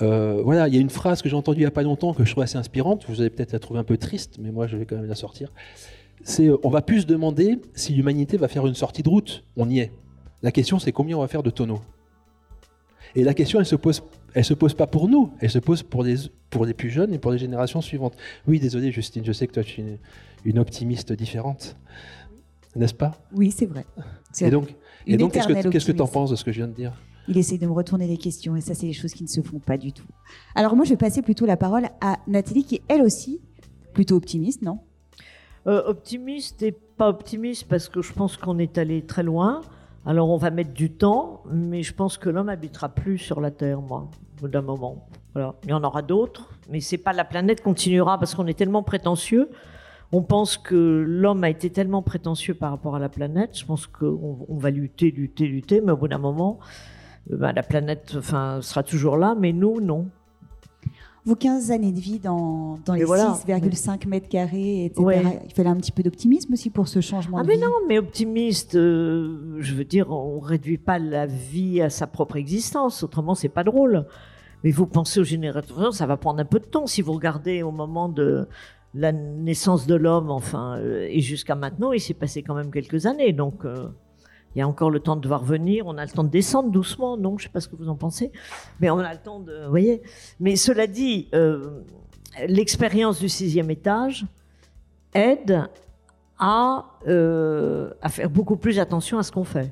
Euh, voilà, il y a une phrase que j'ai entendue il n'y a pas longtemps que je trouve assez inspirante, vous allez peut-être la trouver un peu triste, mais moi je vais quand même la sortir. C'est euh, on va plus se demander si l'humanité va faire une sortie de route, on y est. La question c'est combien on va faire de tonneaux. Et la question elle se pose, elle se pose pas pour nous, elle se pose pour les, pour les plus jeunes et pour les générations suivantes. Oui, désolé Justine, je sais que toi tu es une, une optimiste différente, n'est-ce pas? Oui, c'est vrai. C'est et donc, et donc qu'est-ce que, qu'est-ce que tu en penses de ce que je viens de dire? Il essaie de me retourner les questions et ça, c'est des choses qui ne se font pas du tout. Alors moi, je vais passer plutôt la parole à Nathalie qui est elle aussi plutôt optimiste, non? euh, Optimiste et pas optimiste parce que je pense qu'on est allé très loin. Alors on va mettre du temps, mais je pense que l'homme habitera plus sur la Terre, moi, au bout d'un moment. Voilà. Il y en aura d'autres, mais c'est pas la planète continuera parce qu'on est tellement prétentieux. On pense que l'homme a été tellement prétentieux par rapport à la planète. Je pense qu'on on va lutter, lutter, lutter, mais au bout d'un moment, ben, la planète enfin, sera toujours là, mais nous, non. vos quinze années de vie dans, dans les voilà. six virgule cinq mètres carrés, et cetera. Ouais. Il fallait un petit peu d'optimisme aussi pour ce changement ah de mais vie. Ah mais non, mais optimiste, euh, je veux dire, on ne réduit pas la vie à sa propre existence, autrement c'est pas drôle. Mais vous pensez au générateur, ça va prendre un peu de temps si vous regardez au moment de la naissance de l'homme, enfin, et jusqu'à maintenant, il s'est passé quand même quelques années, donc... Euh, il y a encore le temps de devoir venir, on a le temps de descendre doucement, donc je ne sais pas ce que vous en pensez, mais on a le temps de... Vous voyez. Mais cela dit, euh, l'expérience du sixième étage aide à, euh, à faire beaucoup plus attention à ce qu'on fait.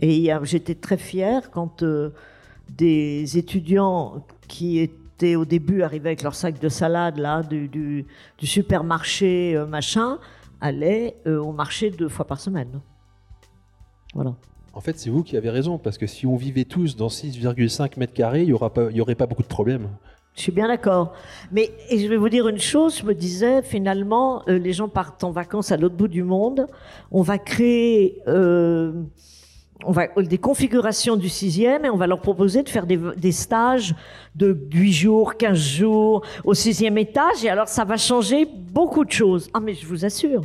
Et il y a, j'étais très fière quand euh, des étudiants qui étaient au début arrivés avec leur sac de salade là, du, du, du supermarché euh, machin, allaient euh, au marché deux fois par semaine. Voilà. En fait, c'est vous qui avez raison, parce que si on vivait tous dans six virgule cinq mètres carrés, il n'y aurait pas beaucoup de problèmes. Je suis bien d'accord. Mais et je vais vous dire une chose, je me disais, finalement, euh, les gens partent en vacances à l'autre bout du monde, on va créer euh, on va, des configurations du sixième et on va leur proposer de faire des, des stages de huit jours, quinze jours, au sixième étage, et alors ça va changer beaucoup de choses. Ah mais je vous assure.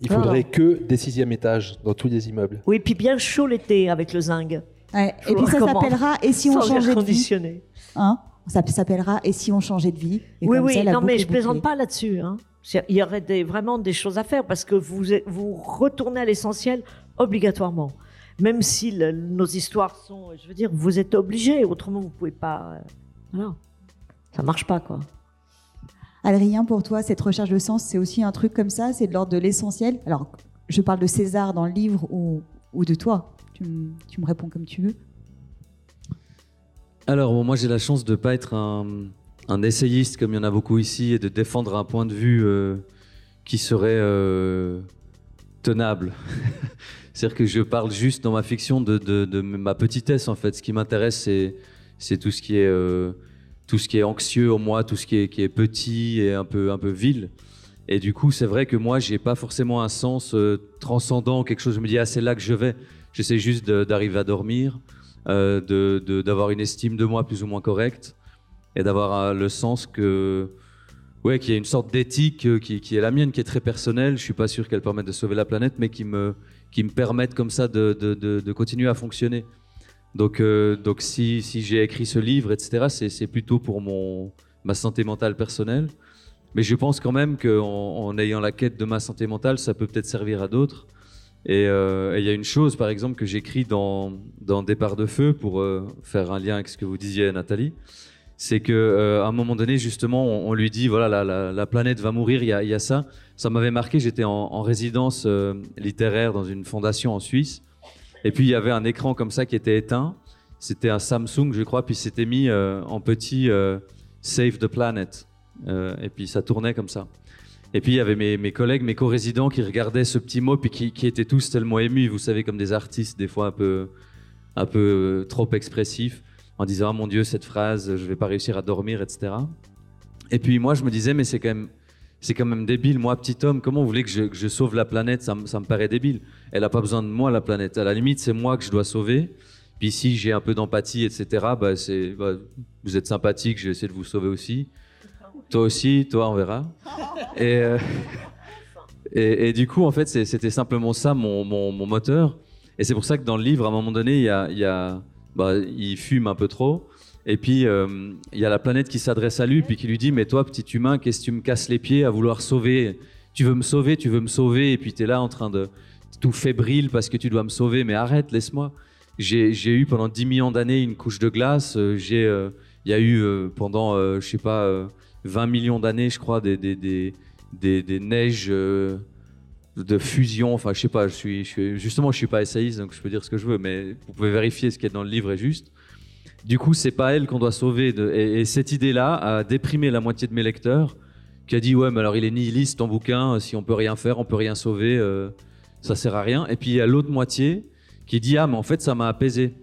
Il faudrait voilà. que des sixième étages dans tous les immeubles. Oui, puis bien chaud l'été avec le zinc. Ouais. Et puis ça s'appellera « Et si on changeait de vie » hein ? Ça s'appellera « Et si on changeait de vie » et Oui, oui, ça, non mais je ne plaisante pas là-dessus. Hein. Il y aurait des, vraiment des choses à faire parce que vous, vous retournez à l'essentiel obligatoirement. Même si le, nos histoires sont... Je veux dire, vous êtes obligés, autrement vous ne pouvez pas... Euh, non, ça ne marche pas, quoi. Adrien, pour toi, cette recherche de sens, c'est aussi un truc comme ça, c'est de l'ordre de l'essentiel. Alors, je parle de César dans le livre ou, ou de toi. Tu me, tu me réponds comme tu veux. Alors, bon, moi, j'ai la chance de ne pas être un, un essayiste, comme il y en a beaucoup ici, et de défendre un point de vue euh, qui serait euh, tenable. C'est-à-dire que je parle juste dans ma fiction de, de, de ma petitesse, en fait. Ce qui m'intéresse, c'est, c'est tout ce qui est... Euh, tout ce qui est anxieux en moi, tout ce qui est, qui est petit et un peu, un peu vil. Et du coup, c'est vrai que moi, j'ai pas forcément un sens euh, transcendant, quelque chose, je me dis, ah, c'est là que je vais. J'essaie juste de, d'arriver à dormir, euh, de, de, d'avoir une estime de moi plus ou moins correcte, et d'avoir euh, le sens que, ouais, qu'il y a une sorte d'éthique euh, qui, qui est la mienne, qui est très personnelle. Je suis pas sûr qu'elle permette de sauver la planète, mais qui me, qui me permette comme ça de, de, de, de continuer à fonctionner. Donc, euh, donc si, si j'ai écrit ce livre, et cetera, c'est, c'est plutôt pour mon, ma santé mentale personnelle. Mais je pense quand même qu'en en ayant la quête de ma santé mentale, ça peut peut-être servir à d'autres. Et il euh, y a une chose, par exemple, que j'écris dans, dans Départ de feu, pour euh, faire un lien avec ce que vous disiez, Nathalie, c'est qu'à euh, un moment donné, justement, on, on lui dit, voilà, la, la, la planète va mourir, il y a, y a ça. Ça m'avait marqué, j'étais en, en résidence euh, littéraire dans une fondation en Suisse. Et puis, il y avait un écran comme ça qui était éteint. C'était un Samsung, je crois, puis c'était mis euh, en petit euh, « Save the Planet euh, ». Et puis, ça tournait comme ça. Et puis, il y avait mes, mes collègues, mes co-résidents qui regardaient ce petit mot, puis qui, qui étaient tous tellement émus, vous savez, comme des artistes, des fois un peu, un peu trop expressifs, en disant « Ah mon Dieu, cette phrase, je vais pas réussir à dormir, et cetera » Et puis, moi, je me disais « Mais c'est quand même... » C'est quand même débile, moi, petit homme, comment vous voulez que je, que je sauve la planète ? Ça, ça me paraît débile. Elle n'a pas besoin de moi, la planète. À la limite, c'est moi que je dois sauver. Puis si j'ai un peu d'empathie, et cetera, bah, c'est, bah, vous êtes sympathique, je vais essayer de vous sauver aussi. Toi aussi, toi, on verra. Et, euh, et, et du coup, en fait, c'était simplement ça, mon, mon, mon moteur. Et c'est pour ça que dans le livre, à un moment donné, il, y a, il, y a, bah, il fume un peu trop. Et puis, il euh, y a la planète qui s'adresse à lui, puis qui lui dit « Mais toi, petit humain, qu'est-ce que tu me casses les pieds à vouloir sauver ? Tu veux me sauver, tu veux me sauver, et puis tu es là en train de tout fébrile parce que tu dois me sauver, mais arrête, laisse-moi. » J'ai, j'ai eu pendant dix millions d'années une couche de glace, il euh, y a eu euh, pendant, euh, je sais pas, euh, vingt millions d'années, je crois, des, des, des, des, des neiges euh, de fusion, enfin, je sais pas, je suis, je suis, justement, je suis pas essayiste, donc je peux dire ce que je veux, mais vous pouvez vérifier ce qu'il y a dans le livre est juste. Du coup, c'est pas elle qu'on doit sauver. De... Et, et cette idée-là a déprimé la moitié de mes lecteurs, qui a dit « Ouais, mais alors il est nihiliste ton bouquin, si on peut rien faire, on peut rien sauver, euh, ça sert à rien. » Et puis il y a l'autre moitié qui dit « Ah, mais en fait, ça m'a apaisé,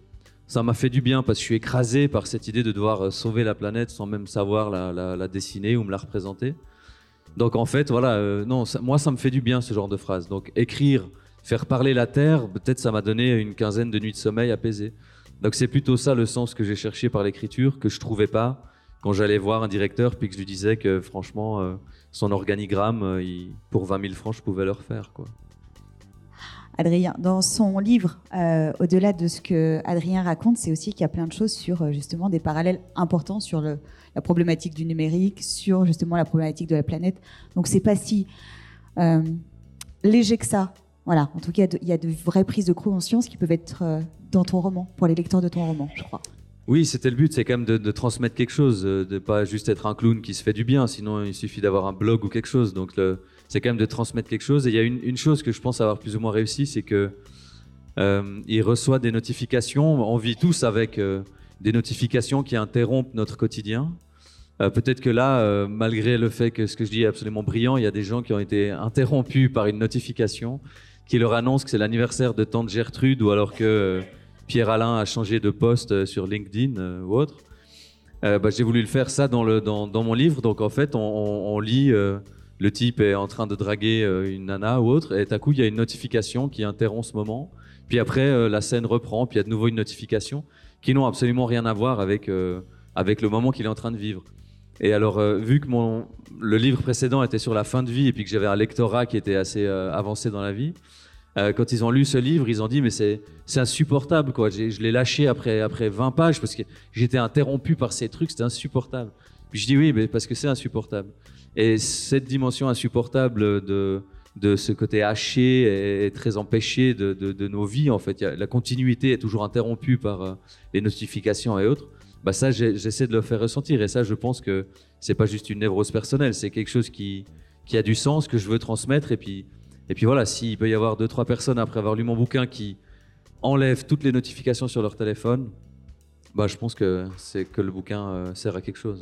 ça m'a fait du bien, parce que je suis écrasé par cette idée de devoir sauver la planète sans même savoir la, la, la dessiner ou me la représenter. » Donc en fait, voilà, euh, non, ça, moi ça me fait du bien ce genre de phrase. Donc écrire, faire parler la Terre, peut-être ça m'a donné une quinzaine de nuits de sommeil apaisées. Donc c'est plutôt ça le sens que j'ai cherché par l'écriture, que je trouvais pas, quand j'allais voir un directeur puis que je lui disais que franchement euh, son organigramme euh, il, pour vingt mille francs je pouvais le refaire quoi. Adrien, dans son livre, euh, au-delà de ce que Adrien raconte, c'est aussi qu'il y a plein de choses sur justement des parallèles importants sur le, la problématique du numérique, sur justement la problématique de la planète. Donc c'est pas si euh, léger que ça. Voilà. En tout cas, il y a de vraies prises de conscience qui peuvent être euh, dans ton roman, pour les lecteurs de ton roman, je crois. Oui, c'était le but, c'est quand même de, de transmettre quelque chose, de pas juste être un clown qui se fait du bien, sinon il suffit d'avoir un blog ou quelque chose. Donc le, c'est quand même de transmettre quelque chose. Et il y a une, une chose que je pense avoir plus ou moins réussi, c'est qu'il euh, reçoit des notifications. On vit tous avec euh, des notifications qui interrompent notre quotidien. Euh, peut-être que là, euh, malgré le fait que ce que je dis est absolument brillant, il y a des gens qui ont été interrompus par une notification qui leur annonce que c'est l'anniversaire de tante Gertrude ou alors que... Euh, Pierre Alain a changé de poste sur LinkedIn euh, ou autre. Euh, bah, j'ai voulu le faire ça dans, le, dans, dans mon livre. Donc en fait, on, on, on lit, euh, le type est en train de draguer euh, une nana ou autre, et à coup, il y a une notification qui interrompt ce moment. Puis après, euh, la scène reprend, puis il y a de nouveau une notification qui n'ont absolument rien à voir avec, euh, avec le moment qu'il est en train de vivre. Et alors, euh, vu que mon, le livre précédent était sur la fin de vie et puis que j'avais un lectorat qui était assez euh, avancé dans la vie, Euh, quand ils ont lu ce livre, ils ont dit mais c'est, c'est insupportable quoi. J'ai, je l'ai lâché après, après vingt pages parce que j'étais interrompu par ces trucs, c'était insupportable. Puis je dis oui, mais parce que c'est insupportable. Et cette dimension insupportable de, de ce côté haché et très empêché de, de, de nos vies en fait, la continuité est toujours interrompue par euh, les notifications et autres. Bah ça, j'essaie de le faire ressentir. Et ça, je pense que c'est pas juste une névrose personnelle, c'est quelque chose qui, qui a du sens, que je veux transmettre. Et puis Et puis voilà, s'il peut y avoir deux, trois personnes après avoir lu mon bouquin qui enlèvent toutes les notifications sur leur téléphone, bah, je pense que c'est que le bouquin sert à quelque chose,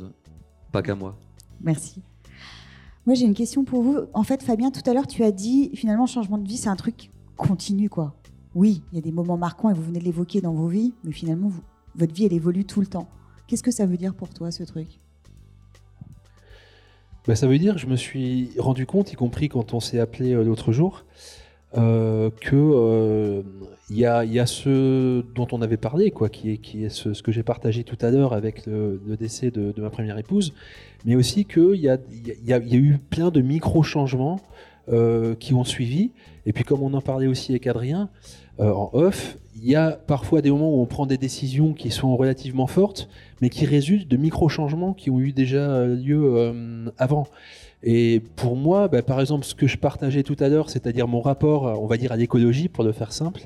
pas qu'à moi. Merci. Moi, j'ai une question pour vous. En fait, Fabien, tout à l'heure, tu as dit, finalement, changement de vie, c'est un truc continu, quoi. Oui, il y a des moments marquants, et vous venez de l'évoquer dans vos vies, mais finalement, vous, votre vie, elle évolue tout le temps. Qu'est-ce que ça veut dire pour toi, ce truc ? Ben, ça veut dire que je me suis rendu compte, y compris quand on s'est appelé euh, l'autre jour, euh, qu'il euh, y, y a ce dont on avait parlé, quoi, qui est, qui est ce, ce que j'ai partagé tout à l'heure avec le, le décès de, de ma première épouse, mais aussi qu'il y, y, y, y a eu plein de micro-changements euh, qui ont suivi. Et puis comme on en parlait aussi avec Adrien, euh, en off, il y a parfois des moments où on prend des décisions qui sont relativement fortes, mais qui résultent de micro-changements qui ont eu déjà lieu euh, avant. Et pour moi, bah, par exemple, ce que je partageais tout à l'heure, c'est-à-dire mon rapport, on va dire, à l'écologie, pour le faire simple,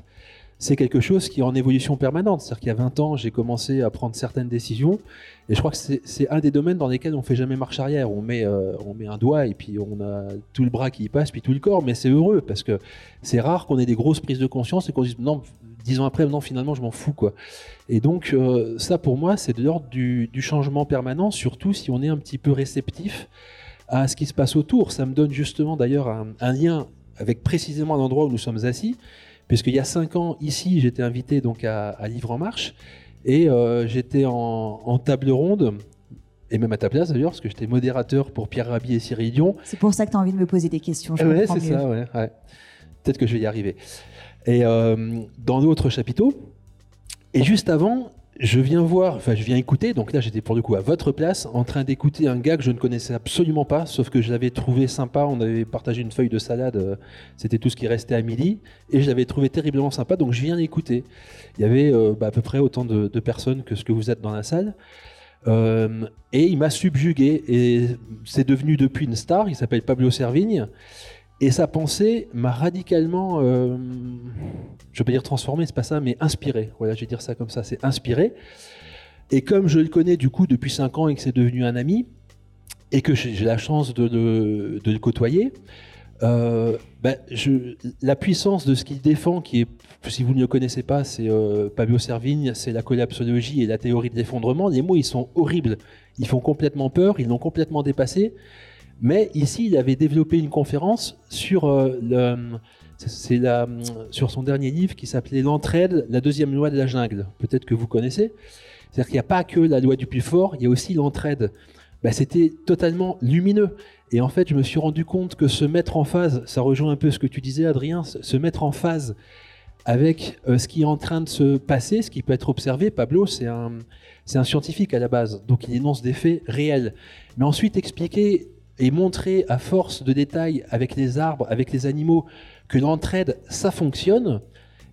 c'est quelque chose qui est en évolution permanente. C'est-à-dire qu'il y a vingt ans, j'ai commencé à prendre certaines décisions, et je crois que c'est, c'est un des domaines dans lesquels on ne fait jamais marche arrière. On met, euh, on met un doigt, et puis on a tout le bras qui y passe, puis tout le corps, mais c'est heureux, parce que c'est rare qu'on ait des grosses prises de conscience et qu'on se dise « non, dix ans après, non, finalement, je m'en fous, quoi ». Et donc, euh, ça, pour moi, c'est de l'ordre du, du changement permanent, surtout si on est un petit peu réceptif à ce qui se passe autour. Ça me donne justement, d'ailleurs, un, un lien avec précisément l'endroit où nous sommes assis, puisqu'il y a cinq ans, ici, j'étais invité donc, à, à Livre en Marche, et euh, j'étais en, en table ronde, et même à ta place d'ailleurs, parce que j'étais modérateur pour Pierre Rabhi et Cyril Dion. C'est pour ça que tu as envie de me poser des questions, je ouais, comprends c'est mieux. Ça, ouais, ouais. Peut-être que je vais y arriver. Et euh, dans l'autre chapiteau, et juste avant, je viens voir, enfin je viens écouter, donc là j'étais pour le coup à votre place, en train d'écouter un gars que je ne connaissais absolument pas, sauf que je l'avais trouvé sympa, on avait partagé une feuille de salade, c'était tout ce qui restait à midi, et je l'avais trouvé terriblement sympa, donc je viens l'écouter. Il y avait euh, bah, à peu près autant de, de personnes que ce que vous êtes dans la salle, euh, et il m'a subjugué, et c'est devenu depuis une star, il s'appelle Pablo Servigne. Et sa pensée m'a radicalement, euh, je vais pas dire transformé, c'est pas ça, mais inspiré. Voilà, je vais dire ça comme ça, c'est inspiré. Et comme je le connais du coup depuis cinq ans et que c'est devenu un ami, et que j'ai la chance de, de, de le côtoyer, euh, bah, je, la puissance de ce qu'il défend, qui est, si vous ne le connaissez pas, c'est euh, Pablo Servigne, c'est la collapsologie et la théorie de l'effondrement. Les mots, ils sont horribles, ils font complètement peur, ils l'ont complètement dépassé. Mais ici, il avait développé une conférence sur, euh, le, c'est la, sur son dernier livre qui s'appelait « L'entraide, la deuxième loi de la jungle ». Peut-être que vous connaissez. C'est-à-dire qu'il n'y a pas que la loi du plus fort, il y a aussi l'entraide. Ben, c'était totalement lumineux. Et en fait, je me suis rendu compte que se mettre en phase, ça rejoint un peu ce que tu disais, Adrien, se mettre en phase avec euh, ce qui est en train de se passer, ce qui peut être observé. Pablo, c'est un, c'est un scientifique à la base, donc il énonce des faits réels. Mais ensuite, expliquer et montrer à force de détails avec les arbres, avec les animaux, que l'entraide, ça fonctionne,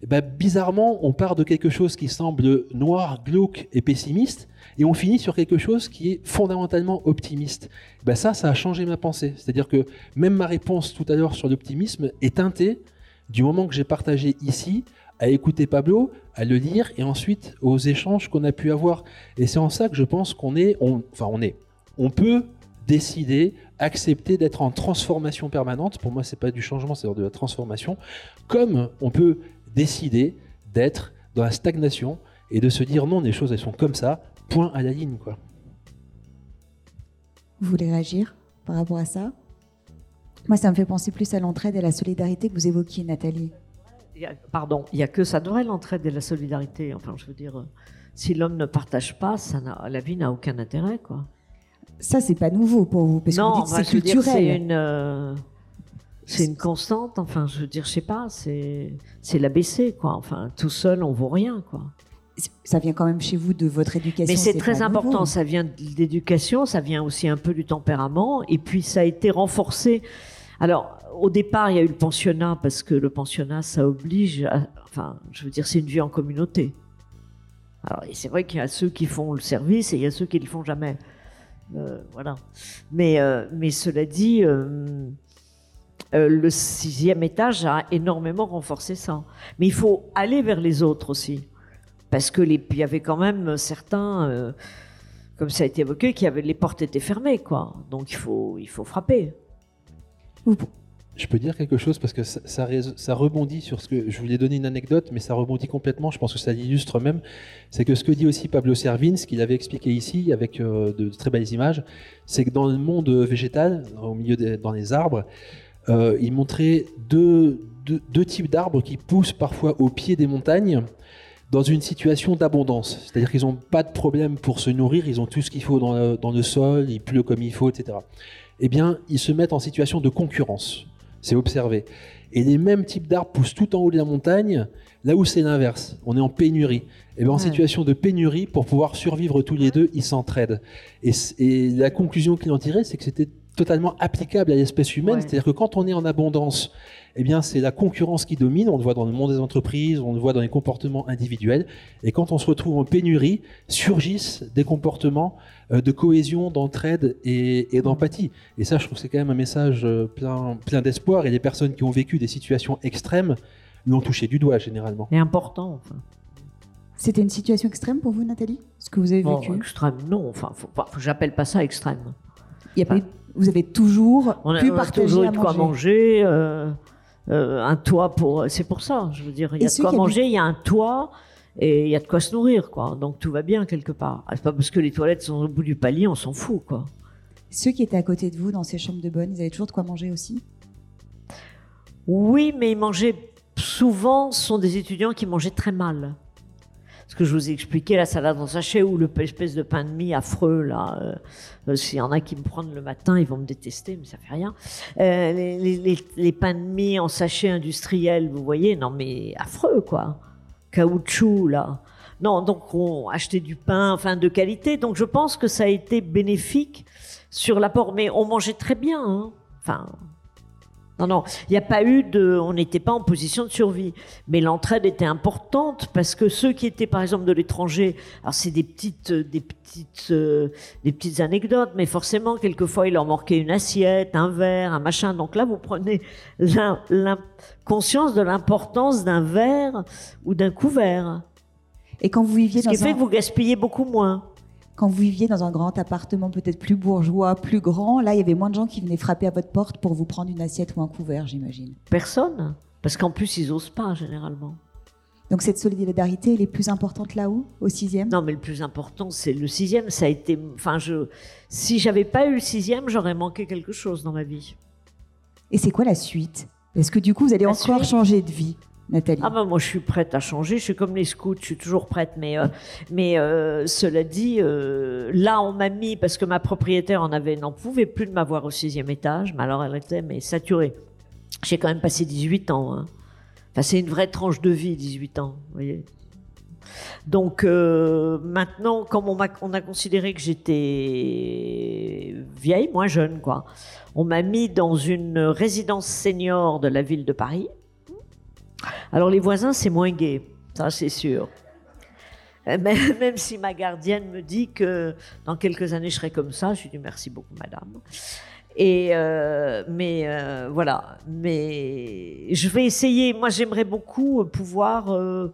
et ben, bizarrement, on part de quelque chose qui semble noir, glauque et pessimiste, et on finit sur quelque chose qui est fondamentalement optimiste. Ben ça, ça a changé ma pensée. C'est-à-dire que même ma réponse tout à l'heure sur l'optimisme est teintée du moment que j'ai partagé ici, à écouter Pablo, à le lire, et ensuite aux échanges qu'on a pu avoir. Et c'est en ça que je pense qu'on est, on, enfin on est, on peut décider, accepter d'être en transformation permanente. Pour moi, c'est pas du changement, c'est de la transformation. Comme on peut décider d'être dans la stagnation et de se dire non, les choses elles sont comme ça, point à la ligne, quoi. Vous voulez réagir par rapport à ça? Moi, ça me fait penser plus à l'entraide et à la solidarité que vous évoquiez, Nathalie. Pardon, il n'y a que ça de vrai, l'entraide et la solidarité. Enfin, je veux dire, si l'homme ne partage pas, ça n'a, la vie n'a aucun intérêt, quoi. Ça, c'est pas nouveau pour vous, parce non, que vous dites bah, c'est culturel. Dire, c'est, une, euh, c'est une constante. Enfin, je veux dire, je sais pas, c'est, c'est l'A B C, quoi. Enfin, tout seul, on vaut rien, quoi. Ça vient quand même chez vous de votre éducation. Mais c'est, c'est très important. Nouveau. Ça vient de l'éducation, ça vient aussi un peu du tempérament, et puis ça a été renforcé. Alors, au départ, il y a eu le pensionnat, parce que le pensionnat, ça oblige. À, enfin, je veux dire, c'est une vie en communauté. Alors, et c'est vrai qu'il y a ceux qui font le service et il y a ceux qui le font jamais. Euh, voilà. Mais, euh, mais cela dit, euh, euh, le sixième étage a énormément renforcé ça. Mais il faut aller vers les autres aussi. Parce qu'il y avait quand même certains, euh, comme ça a été évoqué, qui avaient, les portes étaient fermées, quoi. Donc il faut, il faut frapper. Je peux dire quelque chose parce que ça, ça, ça rebondit sur ce que... Je voulais donner une anecdote, mais ça rebondit complètement. Je pense que ça l'illustre même. C'est que ce que dit aussi Pablo Servigne, ce qu'il avait expliqué ici, avec euh, de très belles images, c'est que dans le monde végétal, au milieu des, dans les arbres, euh, il montrait deux, deux, deux types d'arbres qui poussent parfois au pied des montagnes, dans une situation d'abondance, c'est-à-dire qu'ils n'ont pas de problème pour se nourrir, ils ont tout ce qu'il faut dans le, dans le sol, il pleut comme il faut, et cetera. Eh bien, ils se mettent en situation de concurrence, c'est observé. Et les mêmes types d'arbres poussent tout en haut de la montagne, là où c'est l'inverse, on est en pénurie. Eh bien, en ouais. situation de pénurie, pour pouvoir survivre tous les deux, ils s'entraident. Et, et la conclusion qu'il en tirait, c'est que c'était totalement applicable à l'espèce humaine, ouais. c'est-à-dire que quand on est en abondance, eh bien, c'est la concurrence qui domine, on le voit dans le monde des entreprises, on le voit dans les comportements individuels, et quand on se retrouve en pénurie, surgissent des comportements de cohésion, d'entraide et, et d'empathie. Et ça, je trouve que c'est quand même un message plein, plein d'espoir, et les personnes qui ont vécu des situations extrêmes l'ont touché du doigt, généralement. Et important, enfin. C'était une situation extrême pour vous, Nathalie? Ce que vous avez vécu? Non, extrême, non, enfin, faut pas, j'appelle pas ça extrême. Il y a enfin, pas eu, vous avez toujours on a, pu on a partager toujours eu de quoi manger, manger euh... Euh, un toit pour, c'est pour ça, je veux dire, il y a de quoi manger, il y a un toit et il y a de quoi se nourrir, quoi. Donc tout va bien quelque part. C'est pas parce que les toilettes sont au bout du palier, on s'en fout, quoi. Ceux qui étaient à côté de vous dans ces chambres de bonne, ils avaient toujours de quoi manger aussi? Oui, mais ils mangeaient souvent, ce sont des étudiants qui mangeaient très mal. Ce que je vous ai expliqué, la salade en sachet ou l'espèce de pain de mie affreux, là. Euh, s'il y en a qui me prennent le matin, ils vont me détester, mais ça fait rien. Euh, les, les, les pains de mie en sachet industriel, vous voyez, non mais affreux, quoi. Caoutchouc, là. Non, donc on achetait du pain, enfin, de qualité. Donc je pense que ça a été bénéfique sur l'apport, mais on mangeait très bien, hein. Enfin... Non, non, il n'y a pas eu de... On n'était pas en position de survie. Mais l'entraide était importante parce que ceux qui étaient, par exemple, de l'étranger... Alors, c'est des petites, des petites, euh, des petites anecdotes, mais forcément, quelquefois, il leur manquait une assiette, un verre, un machin. Donc là, vous prenez la, la conscience de l'importance d'un verre ou d'un couvert. Et quand vous viviez dans un... Ce qui fait que vous gaspillez beaucoup moins. Quand vous viviez dans un grand appartement peut-être plus bourgeois, plus grand, là, il y avait moins de gens qui venaient frapper à votre porte pour vous prendre une assiette ou un couvert, j'imagine. Personne, parce qu'en plus, ils n'osent pas, généralement. Donc, cette solidarité, elle est plus importante là-haut, au sixième? Non, mais le plus important, c'est le sixième. Ça a été... Enfin, je... Si je n'avais pas eu le sixième, j'aurais manqué quelque chose dans ma vie. Et c'est quoi la suite? Est-ce que, du coup, vous allez la encore suite... changer de vie, Nathalie? Ah ben moi je suis prête à changer, je suis comme les scouts, je suis toujours prête, mais, euh, mais euh, cela dit, euh, là on m'a mis, parce que ma propriétaire en avait, n'en pouvait plus de m'avoir au sixième étage, mais alors elle était mais saturée. J'ai quand même passé dix-huit ans, hein. Enfin, c'est une vraie tranche de vie, dix-huit ans, vous voyez. Donc euh, maintenant, comme on, on a considéré que j'étais vieille, moins jeune, quoi, on m'a mis dans une résidence senior de la ville de Paris. Alors les voisins, c'est moins gai, ça c'est sûr. Même, même si ma gardienne me dit que dans quelques années je serai comme ça, je lui dis merci beaucoup madame. Et euh, mais euh, voilà, mais je vais essayer. Moi, j'aimerais beaucoup pouvoir euh,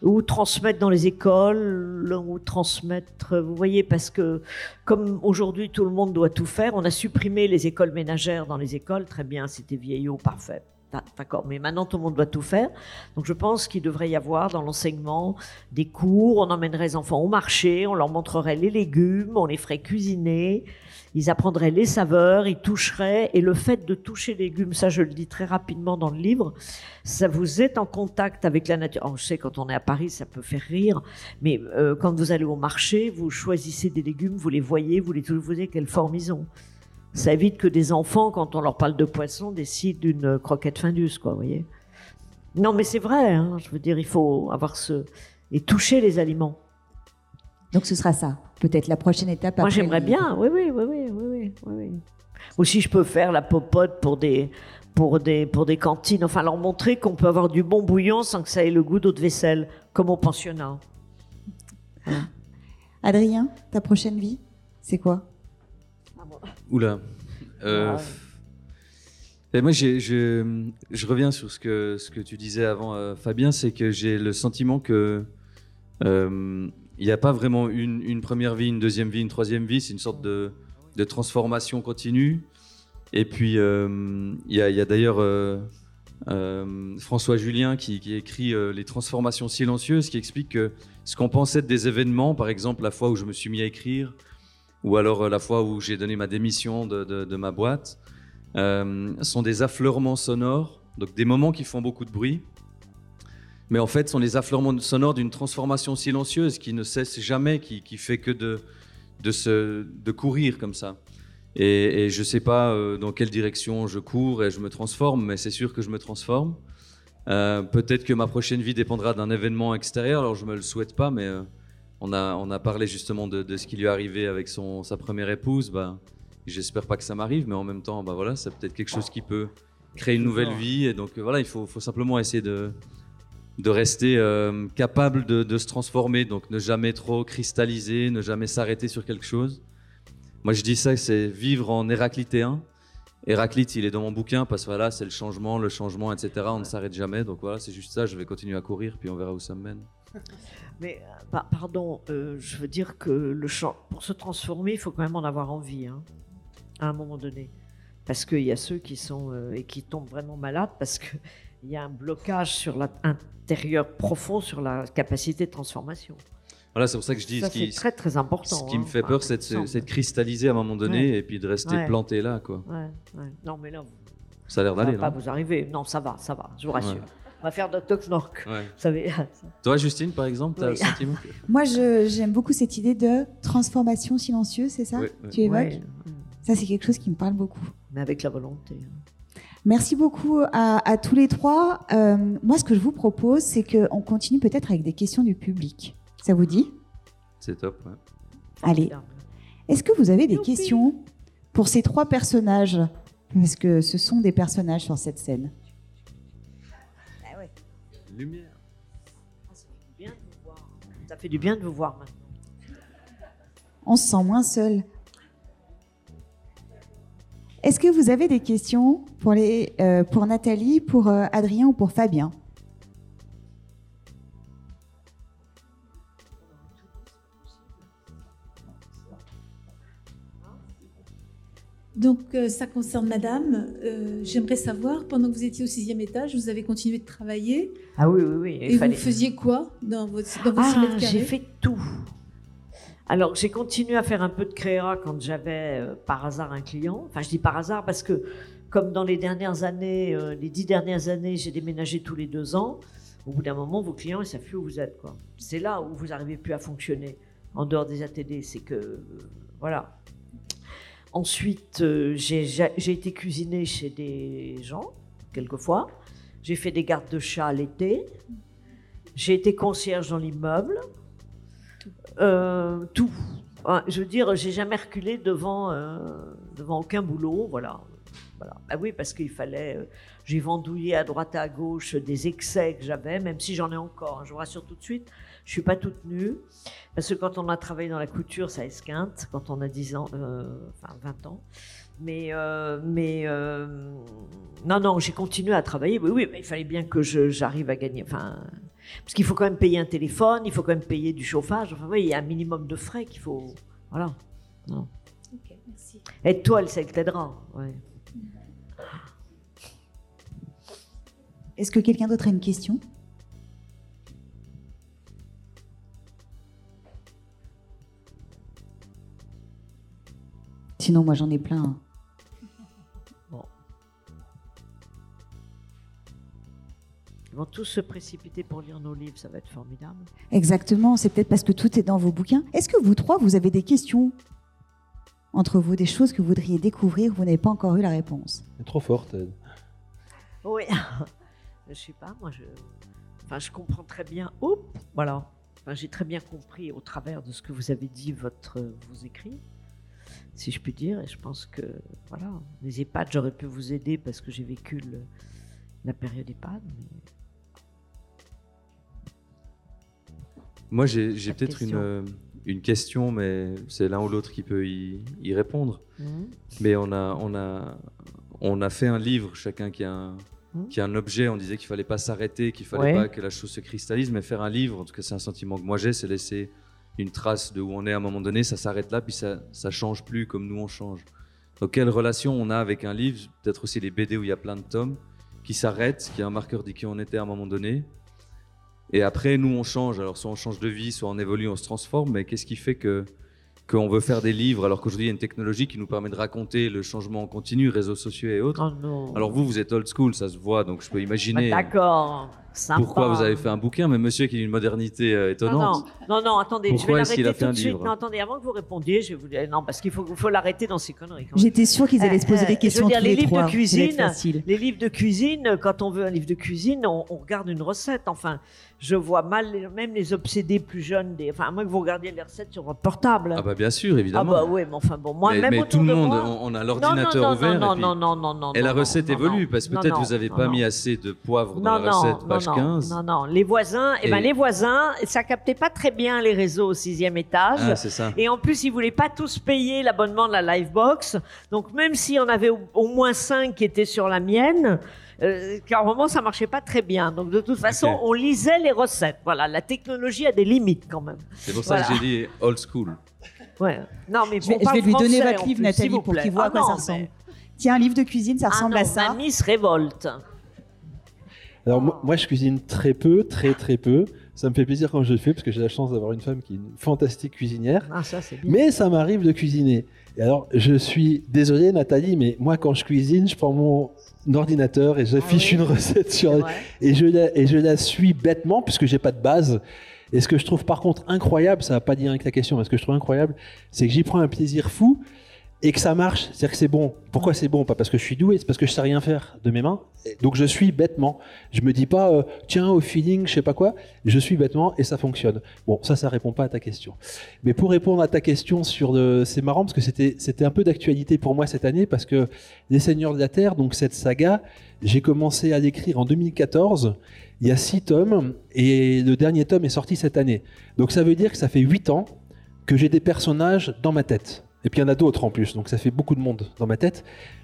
ou transmettre dans les écoles, ou transmettre, vous voyez, parce que comme aujourd'hui tout le monde doit tout faire, on a supprimé les écoles ménagères dans les écoles. Très bien, c'était vieillot, parfait. D'accord, mais maintenant tout le monde doit tout faire. Donc je pense qu'il devrait y avoir dans l'enseignement des cours, on emmènerait les enfants au marché, on leur montrerait les légumes, on les ferait cuisiner, ils apprendraient les saveurs, ils toucheraient. Et le fait de toucher les légumes, ça je le dis très rapidement dans le livre, ça vous est en contact avec la nature. Alors, je sais, quand on est à Paris, ça peut faire rire, mais euh, quand vous allez au marché, vous choisissez des légumes, vous les voyez, vous les touchez, vous voyez quelle forme ils ont. Ça évite que des enfants, quand on leur parle de poisson, décident d'une croquette Findus, quoi, vous voyez. Non, mais c'est vrai, hein, je veux dire, il faut avoir ce... et toucher les aliments. Donc ce sera ça, peut-être la prochaine étape. Moi, après j'aimerais les... bien, oui, oui, oui, oui, oui, oui, oui. Ou si je peux faire la popote pour des, pour des, pour des cantines, enfin leur montrer qu'on peut avoir du bon bouillon sans que ça ait le goût d'eau de vaisselle, comme au pensionnat. Voilà. Adrien, ta prochaine vie, c'est quoi ? Oula. Euh, ah. Moi, j'ai, j'ai, je reviens sur ce que, ce que tu disais avant, euh, Fabien, c'est que j'ai le sentiment que il euh, n'y a pas vraiment une, une première vie, une deuxième vie, une troisième vie. C'est une sorte de, de transformation continue. Et puis, il euh, y, a, y a d'ailleurs euh, euh, François Julien qui, qui écrit euh, Les transformations silencieuses, qui explique que ce qu'on pensait des événements, par exemple la fois où je me suis mis à écrire, ou alors la fois où j'ai donné ma démission de, de, de ma boîte, euh, sont des affleurements sonores, donc des moments qui font beaucoup de bruit, mais en fait sont des affleurements sonores d'une transformation silencieuse qui ne cesse jamais, qui, qui fait que de, de, se, de courir comme ça. Et, et je ne sais pas dans quelle direction je cours et je me transforme, mais c'est sûr que je me transforme. Euh, peut-être que ma prochaine vie dépendra d'un événement extérieur, alors je ne me le souhaite pas, mais... Euh, On a, on a parlé justement de, de ce qui lui est arrivé avec son, sa première épouse. Bah, j'espère pas que ça m'arrive, mais en même temps, bah voilà, c'est peut-être quelque chose qui peut créer une nouvelle vie. Et donc voilà, il faut, faut simplement essayer de, de rester euh, capable de, de se transformer, donc ne jamais trop cristalliser, ne jamais s'arrêter sur quelque chose. Moi, je dis ça, c'est vivre en héraclitéen. Héraclite, il est dans mon bouquin parce que voilà, c'est le changement, le changement, et cetera. On ne s'arrête jamais. Donc voilà, c'est juste ça. Je vais continuer à courir, puis on verra où ça me mène. Mais bah, pardon, euh, je veux dire que le champ, pour se transformer, il faut quand même en avoir envie, hein, à un moment donné. Parce qu'il y a ceux qui sont euh, et qui tombent vraiment malades parce qu'il y a un blocage sur l'intérieur profond sur la capacité de transformation. Voilà, c'est pour ça que je dis ça, ce qui, c'est très très important. Ce qui hein, me fait enfin, peur, c'est de, c'est de cristalliser à un moment donné, ouais. Et puis de rester ouais. planté là, quoi. Ouais, ouais. Non, mais là, vous, ça a l'air d'aller. Ça va pas vous arriver. Non, ça va, ça va. Je vous rassure. Ouais. On va faire Doctor Snork. Ouais. Vous savez. Toi, Justine, par exemple, tu as oui. le sentiment que... Moi, je, j'aime beaucoup cette idée de transformation silencieuse, c'est ça oui, oui. Tu évoques oui. Ça, c'est quelque chose qui me parle beaucoup. Mais avec la volonté. Merci beaucoup à, à tous les trois. Euh, moi, ce que je vous propose, c'est qu'on continue peut-être avec des questions du public. Ça vous dit ? C'est top, ouais. Allez. Est-ce que vous avez des Youpi. questions pour ces trois personnages ? Parce que ce sont des personnages sur cette scène. Lumière. Ça fait du bien de vous voir. Ça fait du bien de vous voir maintenant. On se sent moins seul. Est-ce que vous avez des questions pour, les, euh, pour Nathalie, pour euh, Adrien ou pour Fabien ? Donc, euh, ça concerne Madame. Euh, j'aimerais savoir, pendant que vous étiez au sixième étage, vous avez continué de travailler. Ah oui, oui, oui. Il et fallait... vous faisiez quoi dans votre dans vos ah, j'ai fait tout. Alors, j'ai continué à faire un peu de créa quand j'avais, euh, par hasard, un client. Enfin, je dis par hasard parce que, comme dans les dernières années, euh, les dix dernières années, j'ai déménagé tous les deux ans. Au bout d'un moment, vos clients, ils savent plus où vous êtes, quoi. C'est là où vous n'arrivez plus à fonctionner, en dehors des A T D. C'est que, euh, voilà... Ensuite, euh, j'ai, j'ai été cuisiner chez des gens, quelquefois. J'ai fait des gardes de chats l'été. J'ai été concierge dans l'immeuble. Tout. Euh, tout. Je veux dire, j'ai jamais reculé devant, euh, devant aucun boulot. Voilà. Voilà. Ah oui, parce qu'il fallait. Euh, j'ai vendouillé à droite et à gauche des excès que j'avais, même si j'en ai encore. Hein, je vous rassure tout de suite, je ne suis pas toute nue. Parce que quand on a travaillé dans la couture, ça esquinte, quand on a dix ans, euh, enfin vingt ans. Mais, euh, mais euh, non, non, j'ai continué à travailler. Oui, oui, mais il fallait bien que je, j'arrive à gagner. Enfin, parce qu'il faut quand même payer un téléphone, il faut quand même payer du chauffage. Enfin, oui, il y a un minimum de frais qu'il faut. Voilà. Non. Ok, merci. Et toi, elle t'aidera. Ouais. Est-ce que quelqu'un d'autre a une question ? Sinon, moi, j'en ai plein. Bon. Ils vont tous se précipiter pour lire nos livres, ça va être formidable. Exactement, c'est peut-être parce que tout est dans vos bouquins. Est-ce que vous trois, vous avez des questions entre vous, des choses que vous voudriez découvrir où vous n'avez pas encore eu la réponse ? C'est trop fort, Ted. Oui, je ne sais pas, moi, je, enfin, je comprends très bien. Oups, voilà. Enfin, j'ai très bien compris au travers de ce que vous avez dit, votre, vos écrits. Si je puis dire, et je pense que, voilà, les EHPAD, j'aurais pu vous aider parce que j'ai vécu le, la période EHPAD. Mais... Moi, j'ai, j'ai peut-être question. Une, une question, mais c'est l'un ou l'autre qui peut y, y répondre. Mmh. Mais on a, on, a, on a fait un livre, chacun qui a un, mmh. qui a un objet, on disait qu'il ne fallait pas s'arrêter, qu'il ne fallait ouais. pas que la chose se cristallise, mais faire un livre, en tout cas c'est un sentiment que moi j'ai, c'est laisser... une trace de où on est à un moment donné, ça s'arrête là, puis ça ne change plus comme nous on change. Donc quelle relation on a avec un livre, peut-être aussi les B D où il y a plein de tomes, qui s'arrêtent, qui a un marqueur dit qui on était à un moment donné, et après nous on change, alors soit on change de vie, soit on évolue, on se transforme, mais qu'est-ce qui fait que, qu'on veut faire des livres alors qu'aujourd'hui il y a une technologie qui nous permet de raconter le changement en continu, réseaux sociaux et autres. Oh non. Alors vous, vous êtes old school, ça se voit, donc je peux imaginer bah d'accord. Sympa. Pourquoi vous avez fait un bouquin, mais monsieur qui a une modernité euh, étonnante. Non, non, non, non attendez, pourquoi je vais l'arrêter tout de suite. Non, attendez, avant que vous répondiez, je vais vous dire, non, parce qu'il faut, faut l'arrêter dans ces conneries. Quand j'étais sûre qu'ils allaient euh, se poser euh, des questions tous les, les livres trois. De cuisine, les livres de cuisine, quand on veut un livre de cuisine, on, on regarde une recette, enfin... Je vois mal, même les obsédés plus jeunes, des, enfin, à moins que vous regardiez les recettes sur votre portable. Ah bah bien sûr, évidemment. Ah bah oui, mais enfin bon, moi, mais, même mais autour tout le monde, moi, on a l'ordinateur non, non, ouvert. Non, et puis, non, non, non, non. Et la recette non, évolue, non, parce que peut-être non, vous n'avez pas non. mis assez de poivre dans non, la recette, non, page non, quinze. Non, non, les voisins, et... eh ben, les voisins, ça captait pas très bien les réseaux au sixième étage. Ah, c'est ça. Et en plus, ils ne voulaient pas tous payer l'abonnement de la Livebox. Donc même s'il y en avait au, au moins cinq qui étaient sur la mienne, Euh, car au moment ça marchait pas très bien, donc de toute façon okay. on lisait les recettes. Voilà, la technologie a des limites quand même. C'est pour ça voilà. que j'ai dit old school. Ouais. Non mais je vais, je vais lui donner votre livre, plus, Nathalie, pour qu'il voit ah à quoi non, ça ressemble. Mais... Tiens, un livre de cuisine, ça ah ressemble non, à ça. Mamie se révolte. Alors oh. moi, moi, je cuisine très peu, très très peu. Ça me fait plaisir quand je le fais parce que j'ai la chance d'avoir une femme qui est une fantastique cuisinière. Ah, ça, c'est bien. Mais ça m'arrive de cuisiner. Et alors, je suis désolé, Nathalie, mais moi, quand je cuisine, je prends mon ordinateur et j'affiche ah oui. une recette sur et je la et je la suis bêtement puisque j'ai pas de base. Et ce que je trouve par contre incroyable, ça va pas dire avec la question, mais ce que je trouve incroyable, c'est que j'y prends un plaisir fou et que ça marche, c'est-à-dire que c'est bon. Pourquoi c'est bon ? Pas parce que je suis doué, c'est parce que je sais rien faire de mes mains. Et donc je suis bêtement. Je me dis pas euh, tiens au feeling, je sais pas quoi. Je suis bêtement et ça fonctionne. Bon, ça ça répond pas à ta question. Mais pour répondre à ta question sur le... c'est marrant parce que c'était c'était un peu d'actualité pour moi cette année parce que Les Seigneurs de la Terre, donc cette saga, j'ai commencé à l'écrire en deux mille quatorze. Il y a six tomes et le dernier tome est sorti cette année. Donc ça veut dire que ça fait huit ans que j'ai des personnages dans ma tête. Et puis il y en a d'autres en plus, donc ça fait beaucoup de monde dans ma tête.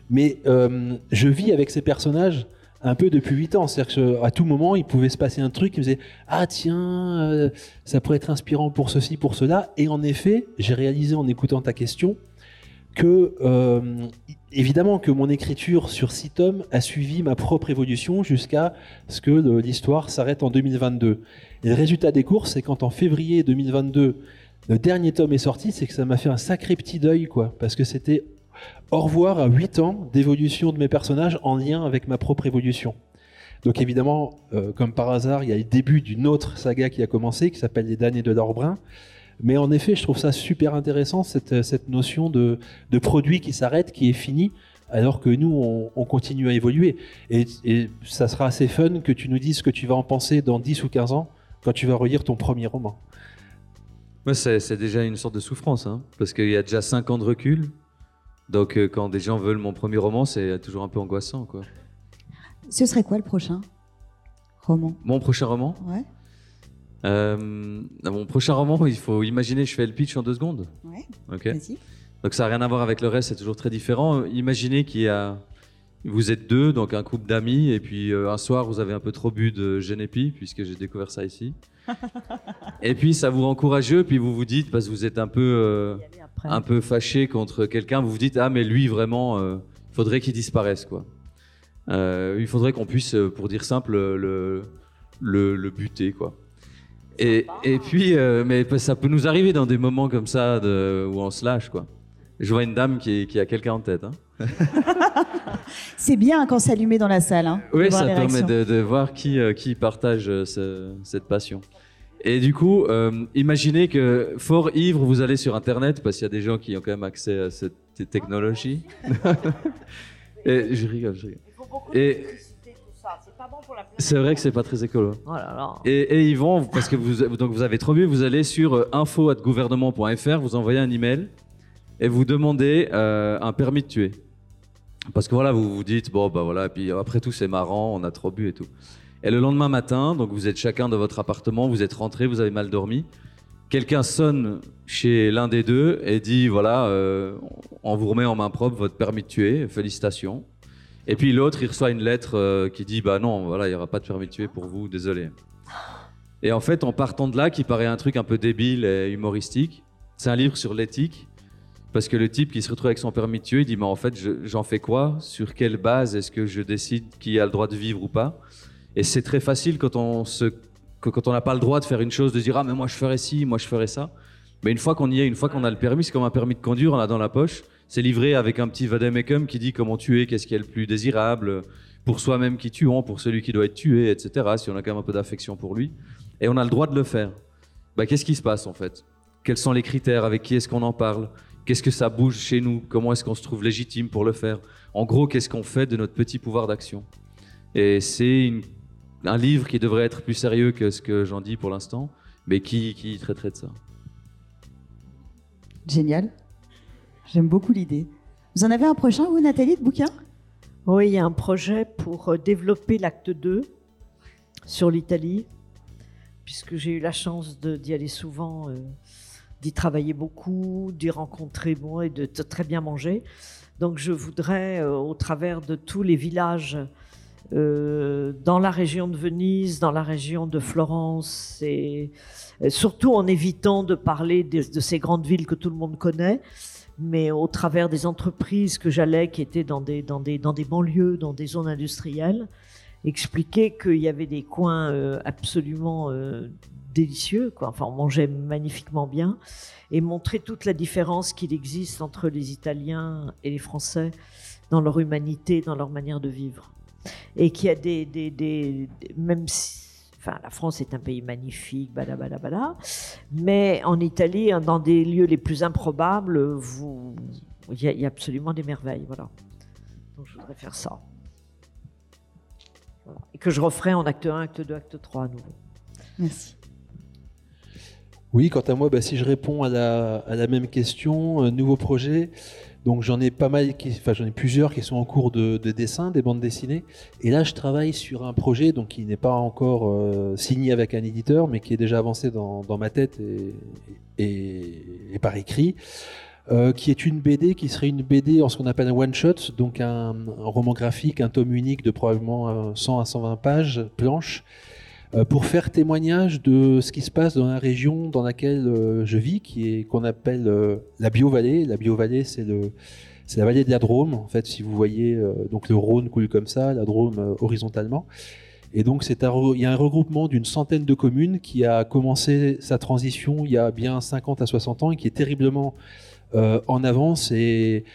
Mais euh, je vis avec ces personnages un peu depuis huit ans. C'est-à-dire qu'à tout moment, il pouvait se passer un truc qui me disait « Ah tiens, euh, ça pourrait être inspirant pour ceci, pour cela. » Et en effet, j'ai réalisé en écoutant ta question que, euh, évidemment, que mon écriture sur six tomes a suivi ma propre évolution jusqu'à ce que le, l'histoire s'arrête en deux mille vingt-deux. Et le résultat des courses, c'est quand en février deux mille vingt-deux, le dernier tome est sorti, c'est que ça m'a fait un sacré petit deuil, quoi, parce que c'était au revoir à huit ans d'évolution de mes personnages en lien avec ma propre évolution. Donc évidemment, euh, comme par hasard, il y a le début d'une autre saga qui a commencé, qui s'appelle Les Daniers de l'Orbrun. Mais en effet, je trouve ça super intéressant, cette, cette notion de, de produit qui s'arrête, qui est fini, alors que nous, on, on continue à évoluer. Et, et ça sera assez fun que tu nous dises ce que tu vas en penser dans dix ou quinze ans, quand tu vas relire ton premier roman. Moi, c'est, c'est déjà une sorte de souffrance, hein, parce qu'il y a déjà cinq ans de recul. Donc, quand des gens veulent mon premier roman, c'est toujours un peu angoissant, quoi. Ce serait quoi le prochain roman ? Mon prochain roman ? Ouais. Euh, mon prochain roman, il faut imaginer, je fais le pitch en deux secondes. Ouais, okay. Vas-y. Donc ça n'a rien à voir avec le reste, c'est toujours très différent. Imaginez qu'il y a, vous êtes deux, donc un couple d'amis, et puis euh, un soir vous avez un peu trop bu de Genepi, puisque j'ai découvert ça ici. Et puis ça vous rend courageux, puis vous vous dites, parce que vous êtes un peu, euh, un peu fâché contre quelqu'un, vous vous dites, ah mais lui vraiment, il euh, faudrait qu'il disparaisse, quoi. Euh, il faudrait qu'on puisse, pour dire simple, le, le, le buter, quoi. Et, et puis, euh, mais ça peut nous arriver dans des moments comme ça de, où on se lâche, quoi. Je vois une dame qui, qui a quelqu'un en tête. Hein. C'est bien quand c'est allumé dans la salle. Hein, oui, ça permet de, de voir qui, euh, qui partage ce, cette passion. Et du coup, euh, imaginez que fort ivre, vous allez sur Internet, parce qu'il y a des gens qui ont quand même accès à cette technologie. Et je rigole, je rigole. Et, c'est vrai que c'est pas très écolo. Oh là là. Et, et ils vont, parce que vous, donc vous avez trop bu, vous allez sur info arobase gouvernement point f r, vous envoyez un email et vous demandez euh, un permis de tuer. Parce que voilà, vous vous dites, bon bah voilà, et puis après tout c'est marrant, on a trop bu et tout. Et le lendemain matin, donc vous êtes chacun dans votre appartement, vous êtes rentrés, vous avez mal dormi. Quelqu'un sonne chez l'un des deux et dit, voilà, euh, on vous remet en main propre votre permis de tuer, félicitations. Et puis l'autre, il reçoit une lettre euh, qui dit « Bah non, voilà, il n'y aura pas de permis de tuer pour vous, désolé. » Et en fait, en partant de là, qui paraît un truc un peu débile et humoristique, c'est un livre sur l'éthique, parce que le type qui se retrouve avec son permis de tuer, il dit « Mais en fait, je, j'en fais quoi ? Sur quelle base est-ce que je décide qui a le droit de vivre ou pas ?» Et c'est très facile quand on se, quand on n'a pas le droit de faire une chose, de dire « Ah, mais moi, je ferais ci, moi, je ferais ça. » Mais une fois qu'on y est, une fois qu'on a le permis, c'est comme un permis de conduire, on l'a dans la poche. C'est livré avec un petit vademecum qui dit comment tuer, qu'est-ce qui est le plus désirable, pour soi-même qui tuons, pour celui qui doit être tué, et cetera. Si on a quand même un peu d'affection pour lui. Et on a le droit de le faire. Bah, qu'est-ce qui se passe en fait ? Quels sont les critères ? Avec qui est-ce qu'on en parle ? Qu'est-ce que ça bouge chez nous ? Comment est-ce qu'on se trouve légitime pour le faire ? En gros, qu'est-ce qu'on fait de notre petit pouvoir d'action ? Et c'est une, un livre qui devrait être plus sérieux que ce que j'en dis pour l'instant, mais qui, qui traiterait de ça. Génial. J'aime beaucoup l'idée. Vous en avez un prochain, vous, Nathalie, de bouquin ? Oui, il y a un projet pour développer l'acte deux sur l'Italie, puisque j'ai eu la chance de, d'y aller souvent, euh, d'y travailler beaucoup, d'y rencontrer bon, et de t- très bien manger. Donc je voudrais, euh, au travers de tous les villages euh, dans la région de Venise, dans la région de Florence, et, et surtout en évitant de parler de, de ces grandes villes que tout le monde connaît, mais au travers des entreprises que j'allais, qui étaient dans des, dans des, dans des banlieues, dans des zones industrielles, expliquer qu'il y avait des coins euh, absolument euh, délicieux, quoi. Enfin, on mangeait magnifiquement bien, et montrer toute la différence qu'il existe entre les Italiens et les Français dans leur humanité, dans leur manière de vivre. Et qu'il y a des... des, des, des même si, enfin, la France est un pays magnifique, badabada, badabada, mais en Italie, dans des lieux les plus improbables, vous... il, y a, il y a absolument des merveilles. Voilà. Donc je voudrais faire ça. Voilà. Et que je referai en acte un, acte deux, acte trois à nouveau. Merci. Oui, quant à moi, bah, si je réponds à la, à la même question, euh, nouveau projet, donc j'en ai pas mal, qui, enfin j'en ai plusieurs qui sont en cours de, de dessin, des bandes dessinées. Et là, je travaille sur un projet donc qui n'est pas encore euh, signé avec un éditeur, mais qui est déjà avancé dans, dans ma tête et, et, et par écrit, euh, qui est une B D, qui serait une B D en ce qu'on appelle un one shot, donc un, un roman graphique, un tome unique de probablement cent à cent vingt pages, planches, pour faire témoignage de ce qui se passe dans la région dans laquelle je vis, qui est, qu'on appelle la Bio-Vallée. La Bio-Vallée, c'est, le, c'est la vallée de la Drôme, en fait, si vous voyez, donc le Rhône coule comme ça, la Drôme horizontalement. Et donc, c'est un, il y a un regroupement d'une centaine de communes qui a commencé sa transition il y a bien cinquante à soixante ans et qui est terriblement euh, en avance. Et,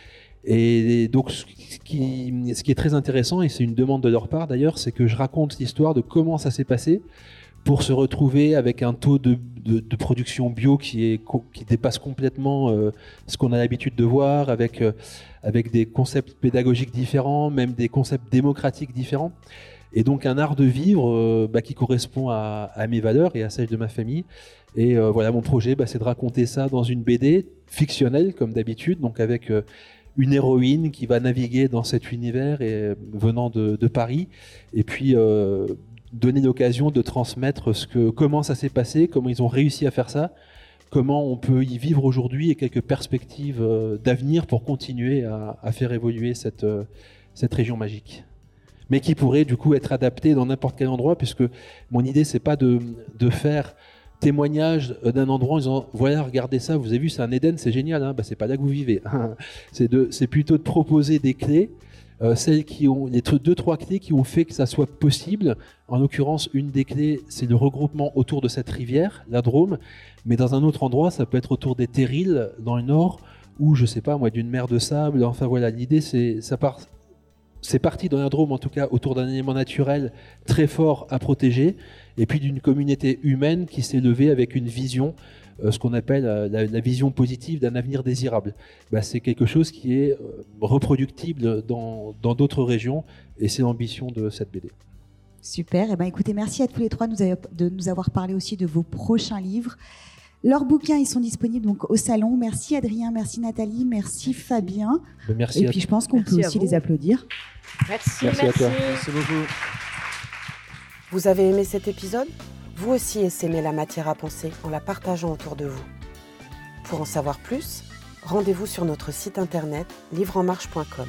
et donc, ce qui, ce qui est très intéressant, et c'est une demande de leur part d'ailleurs, c'est que je raconte l'histoire de comment ça s'est passé pour se retrouver avec un taux de, de, de production bio qui, est, qui dépasse complètement euh, ce qu'on a l'habitude de voir, avec, euh, avec des concepts pédagogiques différents, même des concepts démocratiques différents. Et donc un art de vivre euh, bah, qui correspond à, à mes valeurs et à celles de ma famille. Et euh, voilà, mon projet, bah, c'est de raconter ça dans une B D fictionnelle, comme d'habitude, donc avec euh, une héroïne qui va naviguer dans cet univers et, euh, venant de, de Paris. Et puis... Euh, donner l'occasion de transmettre ce que, comment ça s'est passé, comment ils ont réussi à faire ça, comment on peut y vivre aujourd'hui et quelques perspectives d'avenir pour continuer à, à faire évoluer cette, cette région magique. Mais qui pourrait du coup être adaptée dans n'importe quel endroit, puisque mon idée, c'est pas de, de faire témoignage d'un endroit en disant « Voilà, regardez ça, vous avez vu, c'est un Éden, c'est génial, hein. » Ben, c'est pas là que vous vivez. c'est, de, c'est plutôt de proposer des clés, Euh, celles qui ont, les deux, trois clés qui ont fait que ça soit possible. En l'occurrence, une des clés, c'est le regroupement autour de cette rivière, la Drôme, mais dans un autre endroit, ça peut être autour des terrils, dans le nord, ou je sais pas moi, d'une mer de sable. Enfin voilà, l'idée, c'est, ça part, c'est parti dans la Drôme, en tout cas, autour d'un élément naturel très fort à protéger, et puis d'une communauté humaine qui s'est levée avec une vision, Euh, ce qu'on appelle euh, la, la vision positive d'un avenir désirable. Bah, c'est quelque chose qui est euh, reproductible dans, dans d'autres régions, et c'est l'ambition de cette B D. Super, et ben, écoutez, merci à tous les trois nous a, de nous avoir parlé aussi de vos prochains livres. Leurs bouquins, ils sont disponibles donc au salon. Merci Adrien, merci Nathalie, merci Fabien. Ben, merci et puis t- je pense qu'on peut aussi vous. les applaudir. Merci, merci, merci à toi. Merci beaucoup. Vous avez aimé cet épisode ? Vous aussi essaimez la matière à penser en la partageant autour de vous. Pour en savoir plus, rendez-vous sur notre site internet livre en marche point com.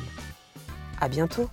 À bientôt.